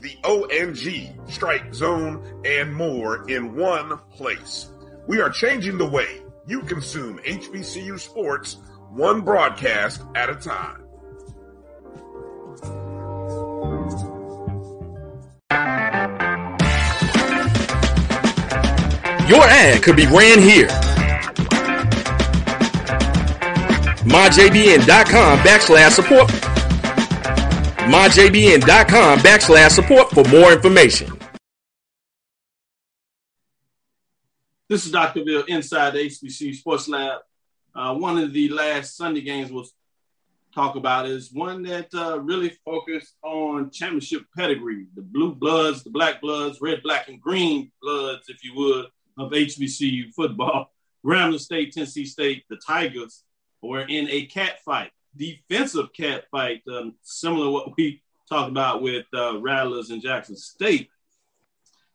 The ONG Strike Zone, and more in one place. We are changing the way you consume HBCU sports, one broadcast at a time. Your ad could be ran here. MyJBN.com/support. MyJBN.com/support for more information. This is Dr. Bill inside the HBCU Sports Lab. One of the last Sunday games we'll talk about is one that really focused on championship pedigree, the blue bloods, the black bloods, red, black, and green bloods, if you would, of HBCU football. Grambling State, Tennessee State, the Tigers were in a catfight, defensive catfight, similar to what we talked about with Rattlers and Jackson State.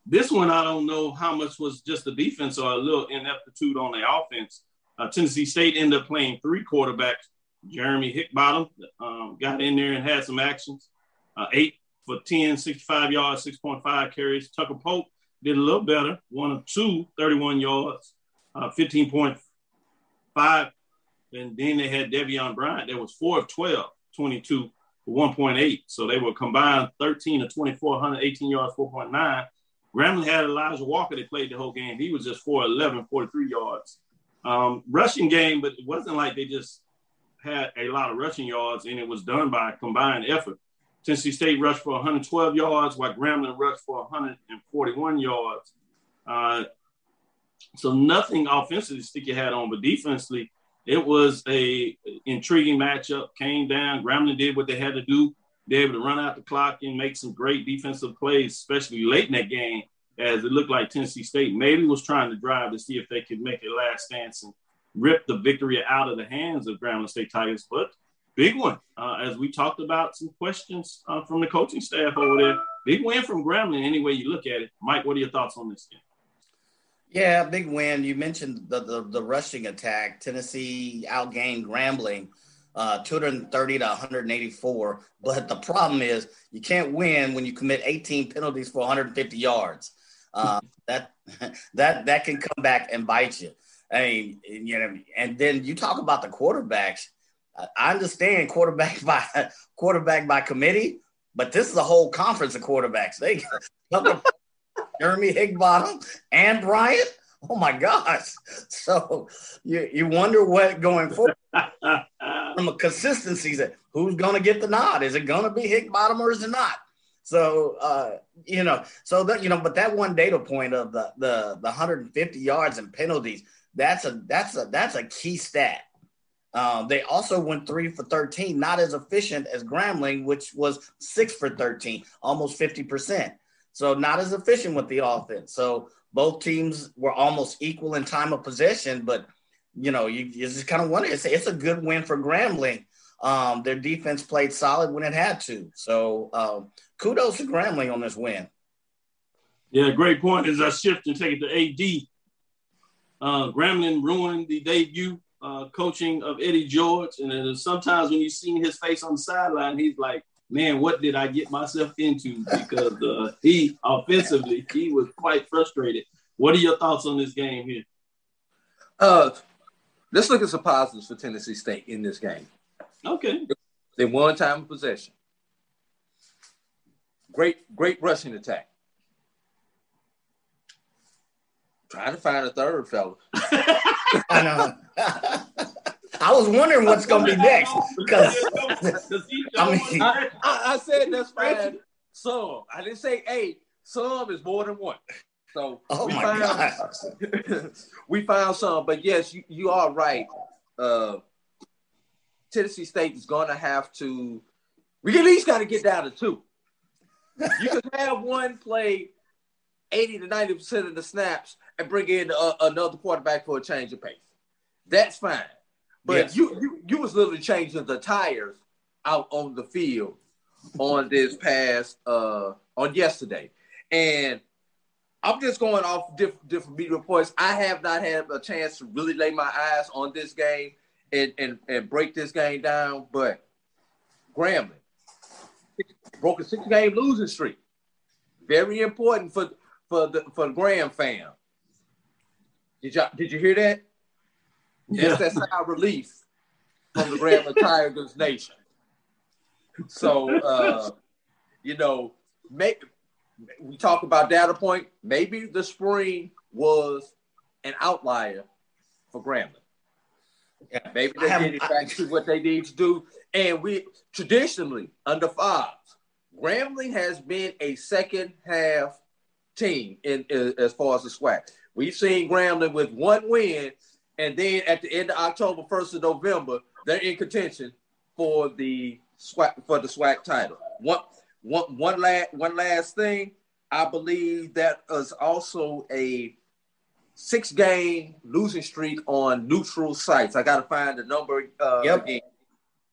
This one, I don't know how much was just the defense or a little ineptitude on the offense. Tennessee State ended up playing three quarterbacks. Jeremy Hickbottom got in there and had some actions. 8 for 10, 65 yards, 6.5 carries. Tucker Pope did a little better, 1 of 2, 31 yards, 15.5. And then they had Devion Bryant. That was 4 of 12, 22, 1.8. So they were combined 13 of 24, 118 yards, 4.9. Grambling had Elijah Walker. They played the whole game. He was just 4-11, 43 yards. Rushing game, but it wasn't like they just had a lot of rushing yards, and it was done by a combined effort. Tennessee State rushed for 112 yards, while Grambling rushed for 141 yards. So nothing offensively sticky had on, but defensively, it was a intriguing matchup. Came down. Grambling did what they had to do. They were able to run out the clock and make some great defensive plays, especially late in that game, as it looked like Tennessee State maybe was trying to drive to see if they could make a last stance and rip the victory out of the hands of Grambling State Tigers. But big one, as we talked about some questions from the coaching staff over there. Big win from Grambling, any way you look at it. Mike, what are your thoughts on this game? Yeah, big win. You mentioned the rushing attack. Tennessee outgained Grambling 230 to 184. But the problem is you can't win when you commit 18 penalties for 150 yards. That can come back and bite you. I mean, you know, and then you talk about the quarterbacks. I understand quarterback by committee, but this is a whole conference of quarterbacks. They Jeremy Hickbottom and Bryant. Oh my gosh. So you wonder what going forward from a consistency, who's going to get the nod? Is it going to be Hickbottom or is it not? So, but that one data point of the 150 yards and penalties, that's a key stat. They also went 3 for 13, not as efficient as Grambling, which was 6 for 13, almost 50%. So not as efficient with the offense. So both teams were almost equal in time of possession, but, you know, you just kind of wonder. It's a good win for Grambling. Their defense played solid when it had to. So kudos to Grambling on this win. Yeah, great point. As I shift and take it to AD, Grambling ruined the debut coaching of Eddie George. And then sometimes when you've seen his face on the sideline, he's like, man, what did I get myself into? Because he was quite frustrated. What are your thoughts on this game here? Let's look at some positives for Tennessee State in this game. Okay. They won time of possession. Great rushing attack. Trying to find a third fella. I know. I was wondering what's going to be next. I said that's fine. So I didn't say 8. Some is more than one. So we found some. But yes, you are right. Tennessee State is going to have to. We at least got to get down to 2. You could have one play 80 to 90% of the snaps and bring in another quarterback for a change of pace. That's fine. But yes, you was literally changing the tires out on the field on this past on yesterday. And I'm just going off different media reports. I have not had a chance to really lay my eyes on this game and break this game down. But Grambling broke a 6-game losing streak. Very important for the Graham fam. Did you hear that? Yes, that's our release from the Grambling Tigers Nation. So, we talk about data point. Maybe the spring was an outlier for Grambling. Yeah, maybe they did back to what they need to do. And we traditionally, under Fobbs, Grambling has been a second-half team in as far as the SWAC. We've seen Grambling with one win. And then at the end of October, 1st of November, they're in contention for the SWAC title. One last thing, I believe that is also a 6-game losing streak on neutral sites. I got to find the number again.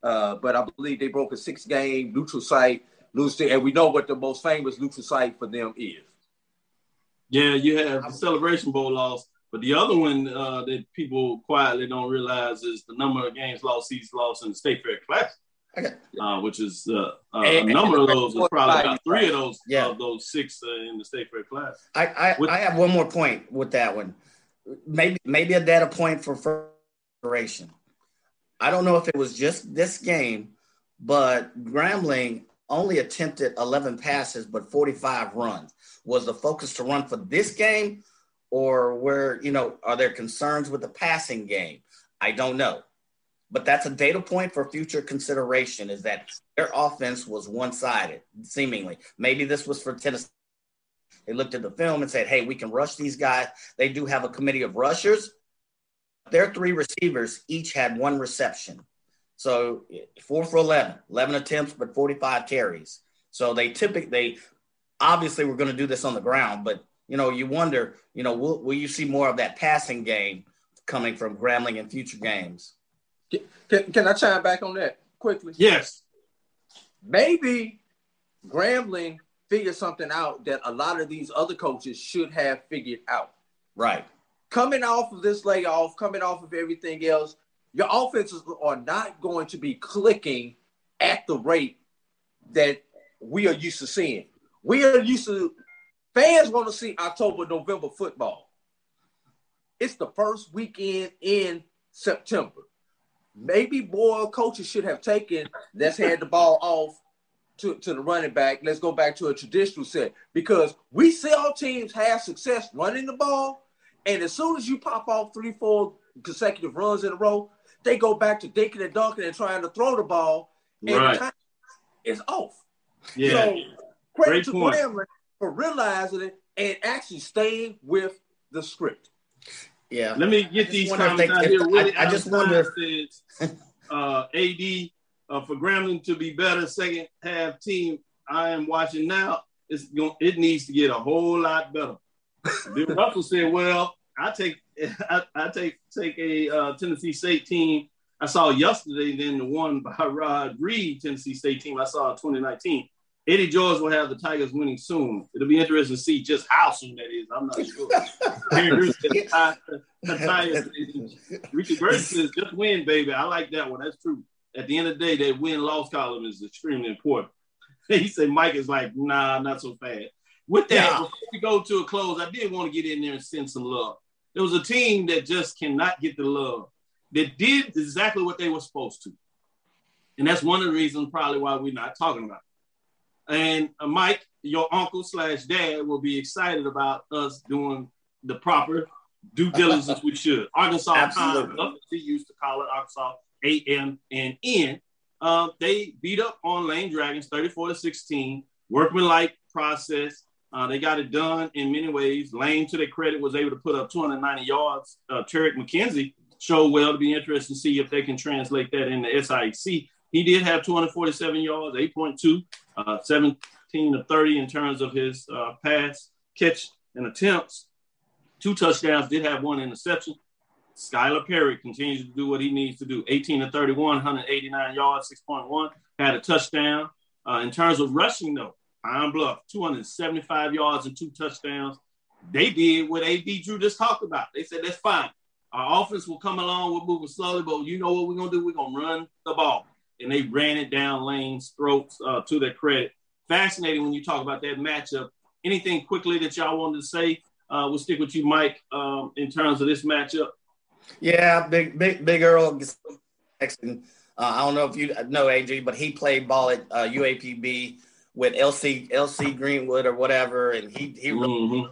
But I believe they broke a 6-game neutral site losing, and we know what the most famous neutral site for them is. Yeah, you have the Celebration Bowl loss. But the other one that people quietly don't realize is the number of games lost, seats lost in the State Fair Classic, which is a number of those, are probably about three of those, of those six in the State Fair Classic. I have one more point with that one. Maybe a data point for preparation. I don't know if it was just this game, but Grambling only attempted 11 passes, but 45 runs. Was the focus to run for this game? Or where, you know, are there concerns with the passing game? I don't know. But that's a data point for future consideration, is that their offense was one-sided, seemingly. Maybe this was for Tennessee. They looked at the film and said, hey, we can rush these guys. They do have a committee of rushers. Their three receivers each had one reception. So 4 for 11, 11 attempts, but 45 carries. So they obviously were going to do this on the ground, but you know, you wonder, you know, will you see more of that passing game coming from Grambling in future games? Can I chime back on that quickly? Yes. Maybe Grambling figured something out that a lot of these other coaches should have figured out. Right. Coming off of this layoff, coming off of everything else, your offenses are not going to be clicking at the rate that we are used to seeing. We are used to – fans want to see October, November football. It's the first weekend in September. Maybe more coaches should have taken, let's hand the ball off to the running back. Let's go back to a traditional set, because we see all teams have success running the ball, and as soon as you pop off 3-4 consecutive runs in a row, they go back to dinking and dunking and trying to throw the ball, and time is off. Yeah. So credit to Grambling for realizing it and actually staying with the script. Yeah. Let me get these comments out here. I just wonder if A.D. for Grambling to be better second half team I am watching now, it needs to get a whole lot better. Bill Russell said, well, I take a Tennessee State team I saw yesterday, then the one by Rod Reed Tennessee State team I saw in 2019. Eddie George will have the Tigers winning soon. It'll be interesting to see just how soon that is. I'm not sure. Richard Burton says, just win, baby. I like that one. That's true. At the end of the day, that win-loss column is extremely important. He said Mike is like, nah, not so fast. With that, before we go to a close, I did want to get in there and send some love. There was a team that just cannot get the love. That did exactly what they were supposed to. And that's one of the reasons probably why we're not talking about it. And Mike, your uncle/dad will be excited about us doing the proper due diligence we should. Arkansas A&M, he used to call it Arkansas A&M. They beat up on Lane Dragons 34-16, workmanlike process. They got it done in many ways. Lane, to their credit, was able to put up 290 yards. Tarek McKenzie showed well. It'll be interesting to see if they can translate that into SIAC. He did have 247 yards, 8.2. 17-30 in terms of his pass, catch, and attempts. 2 touchdowns, did have 1 interception. Skylar Perry continues to do what he needs to do. 18-31, 189 yards, 6.1, had a touchdown. In terms of rushing, though, Pine Bluff, 275 yards and 2 touchdowns. They did what A.D. Drew just talked about. They said, that's fine. Our offense will come along, we'll move it slowly, but you know what we're going to do? We're going to run the ball. And they ran it down Lane's throats, to their credit. Fascinating when you talk about that matchup. Anything quickly that y'all wanted to say? We'll stick with you, Mike, in terms of this matchup. Yeah, Big Earl. I don't know if you know AG, but he played ball at UAPB with LC Greenwood or whatever, and he really,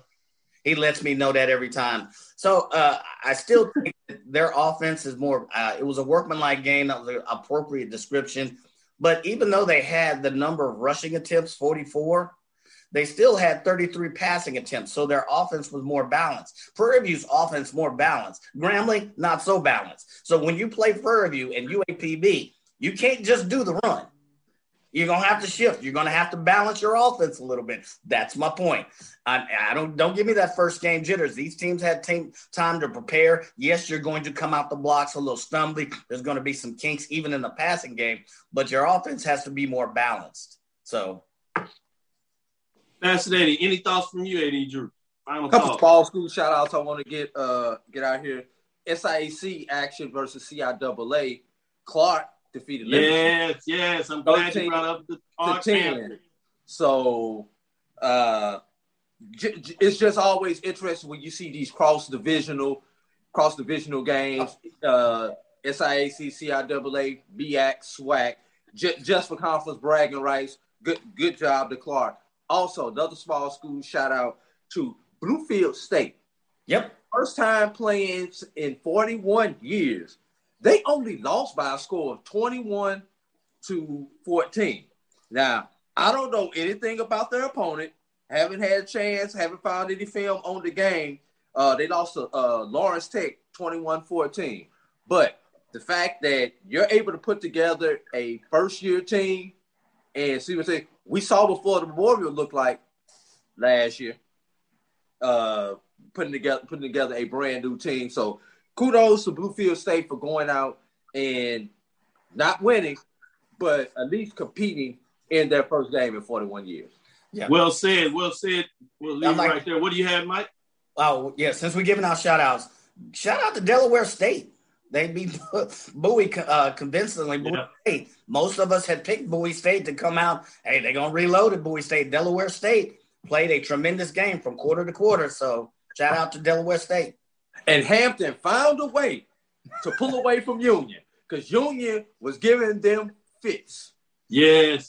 he lets me know that every time. So I still think their offense is more it was a workmanlike game. That was an appropriate description. But even though they had the number of rushing attempts, 44, they still had 33 passing attempts. So their offense was more balanced. Prairie View's offense more balanced. Grambling, not so balanced. So when you play Prairie View and UAPB, you can't just do the run. You're going to have to shift. You're going to have to balance your offense a little bit. That's my point. I don't give me that first game jitters. These teams had time to prepare. Yes, you're going to come out the blocks a little stumbly. There's going to be some kinks even in the passing game, but your offense has to be more balanced. So fascinating. Any thoughts from you, A.D. Drew? Final couple of fall school shout outs I want to get out here. SIAC action versus CIAA. Clark defeated Liberty. Yes. I'm glad you brought up the Clark. So it's just always interesting when you see these cross divisional games. SIAC, CIAA, BAC, SWAC. Just for conference bragging rights. Good job to Clark. Also, another small school shout out to Bluefield State. Yep. First time playing in 41 years. They only lost by a score of 21-14. Now, I don't know anything about their opponent. Haven't had a chance. Haven't found any film on the game. They lost to Lawrence Tech 21-14. But the fact that you're able to put together a first-year team and see what they – we saw before the Memorial looked like last year, putting together a brand new team. So kudos to Bluefield State for going out and not winning, but at least competing in their first game in 41 years. Yeah. Well said. Well said. We'll leave right there. What do you have, Mike? Oh yeah. Since we're giving out shout outs, shout out to Delaware State. They beat Bowie convincingly. Bowie State. Most of us had picked Bowie State to come out. Hey, they're going to reload at Bowie State. Delaware State played a tremendous game from quarter to quarter. So, shout out to Delaware State. And Hampton found a way to pull away from Union because Union was giving them fits. Yes.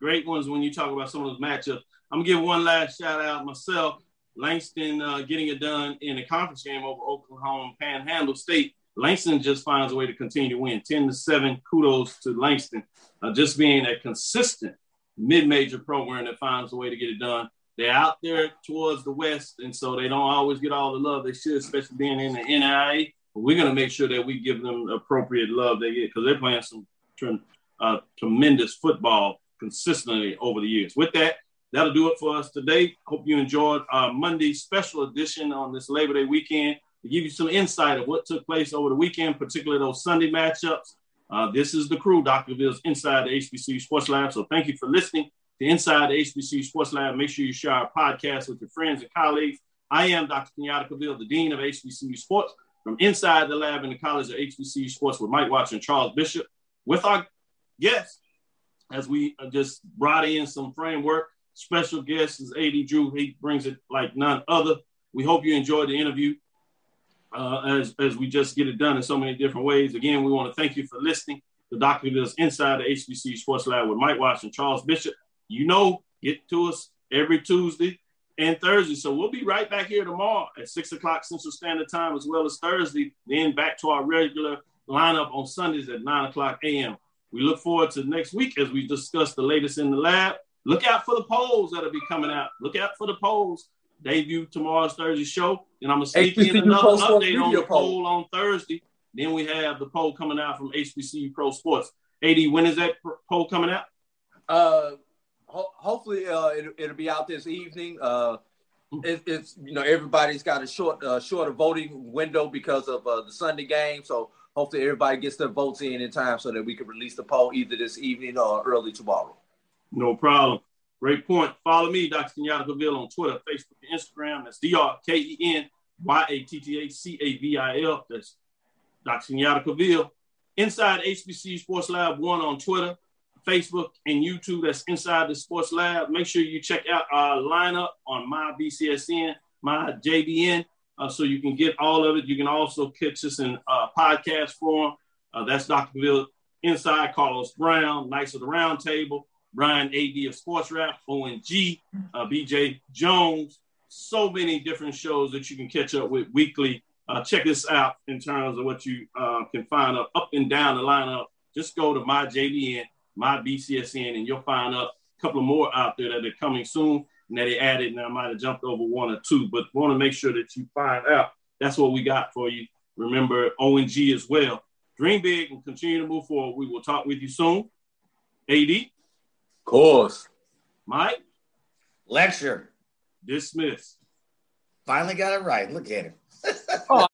Great ones when you talk about some of those matchups. I'm going to give one last shout out myself. Langston getting it done in a conference game over Oklahoma Panhandle State. Langston just finds a way to continue to win. 10-7, kudos to Langston. Just being a consistent mid-major program that finds a way to get it done. They're out there towards the West, and so they don't always get all the love they should, especially being in the NIA. But we're going to make sure that we give them appropriate love they get because they're playing some tremendous football consistently over the years. With that, that'll do it for us today. Hope you enjoyed our Monday special edition on this Labor Day weekend. To give you some insight of what took place over the weekend, particularly those Sunday matchups. This is the crew, Dr. Ville's Inside the HBCU Sports Lab. So thank you for listening to Inside the HBCU Sports Lab. Make sure you share our podcast with your friends and colleagues. I am Dr. Kenyatta Cavill, the Dean of HBCU Sports, from inside the lab in the College of HBCU Sports with Mike Washington and Charles Bishop. With our guests, as we just brought in some framework, special guest is A.D. Drew. He brings it like none other. We hope you enjoyed the interview. As we just get it done in so many different ways. Again, we want to thank you for listening to Dr. Ville's Inside the HBCU Sports Lab with Mike Washington and Charles Bishop. You know, get to us every Tuesday and Thursday. So we'll be right back here tomorrow at 6 o'clock Central Standard Time, as well as Thursday, then back to our regular lineup on Sundays at 9 o'clock a.m. We look forward to next week as we discuss the latest in the lab. Look out for the polls that'll be coming out. Look out for the polls. Debut tomorrow's Thursday show. Then I'm going to sneak in another update on the poll on Thursday. Then we have the poll coming out from HBCU Pro Sports. AD, when is that poll coming out? Hopefully it'll be out this evening. It's you know, everybody's got a shorter voting window because of the Sunday game. So hopefully everybody gets their votes in time so that we can release the poll either this evening or early tomorrow. No problem. Great point. Follow me, Dr. Kenyatta Cavill, on Twitter, Facebook, and Instagram. That's DrKenyattaCavil. That's Dr. Kenyatta Cavill. Inside HBCU Sports Lab 1 on Twitter, Facebook, and YouTube. That's Inside the Sports Lab. Make sure you check out our lineup on MyBCSN, MyJBN, so you can get all of it. You can also catch us in podcast form. That's Dr. Cavill Inside, Carlos Brown, Knights of the Round Table, Brian A.D. of Sports Rap, ONG, B.J. Jones, so many different shows that you can catch up with weekly. Check this out in terms of what you can find up and down the lineup. Just go to MyJBN, MyBCSN, and you'll find a couple of more out there that are coming soon and that they added, and I might have jumped over one or two, but want to make sure that you find out. That's what we got for you. Remember, ONG as well. Dream big and continue to move forward. We will talk with you soon. A.D., course. Mike? Lecture. Dismissed. Finally got it right. Look at him. Oh.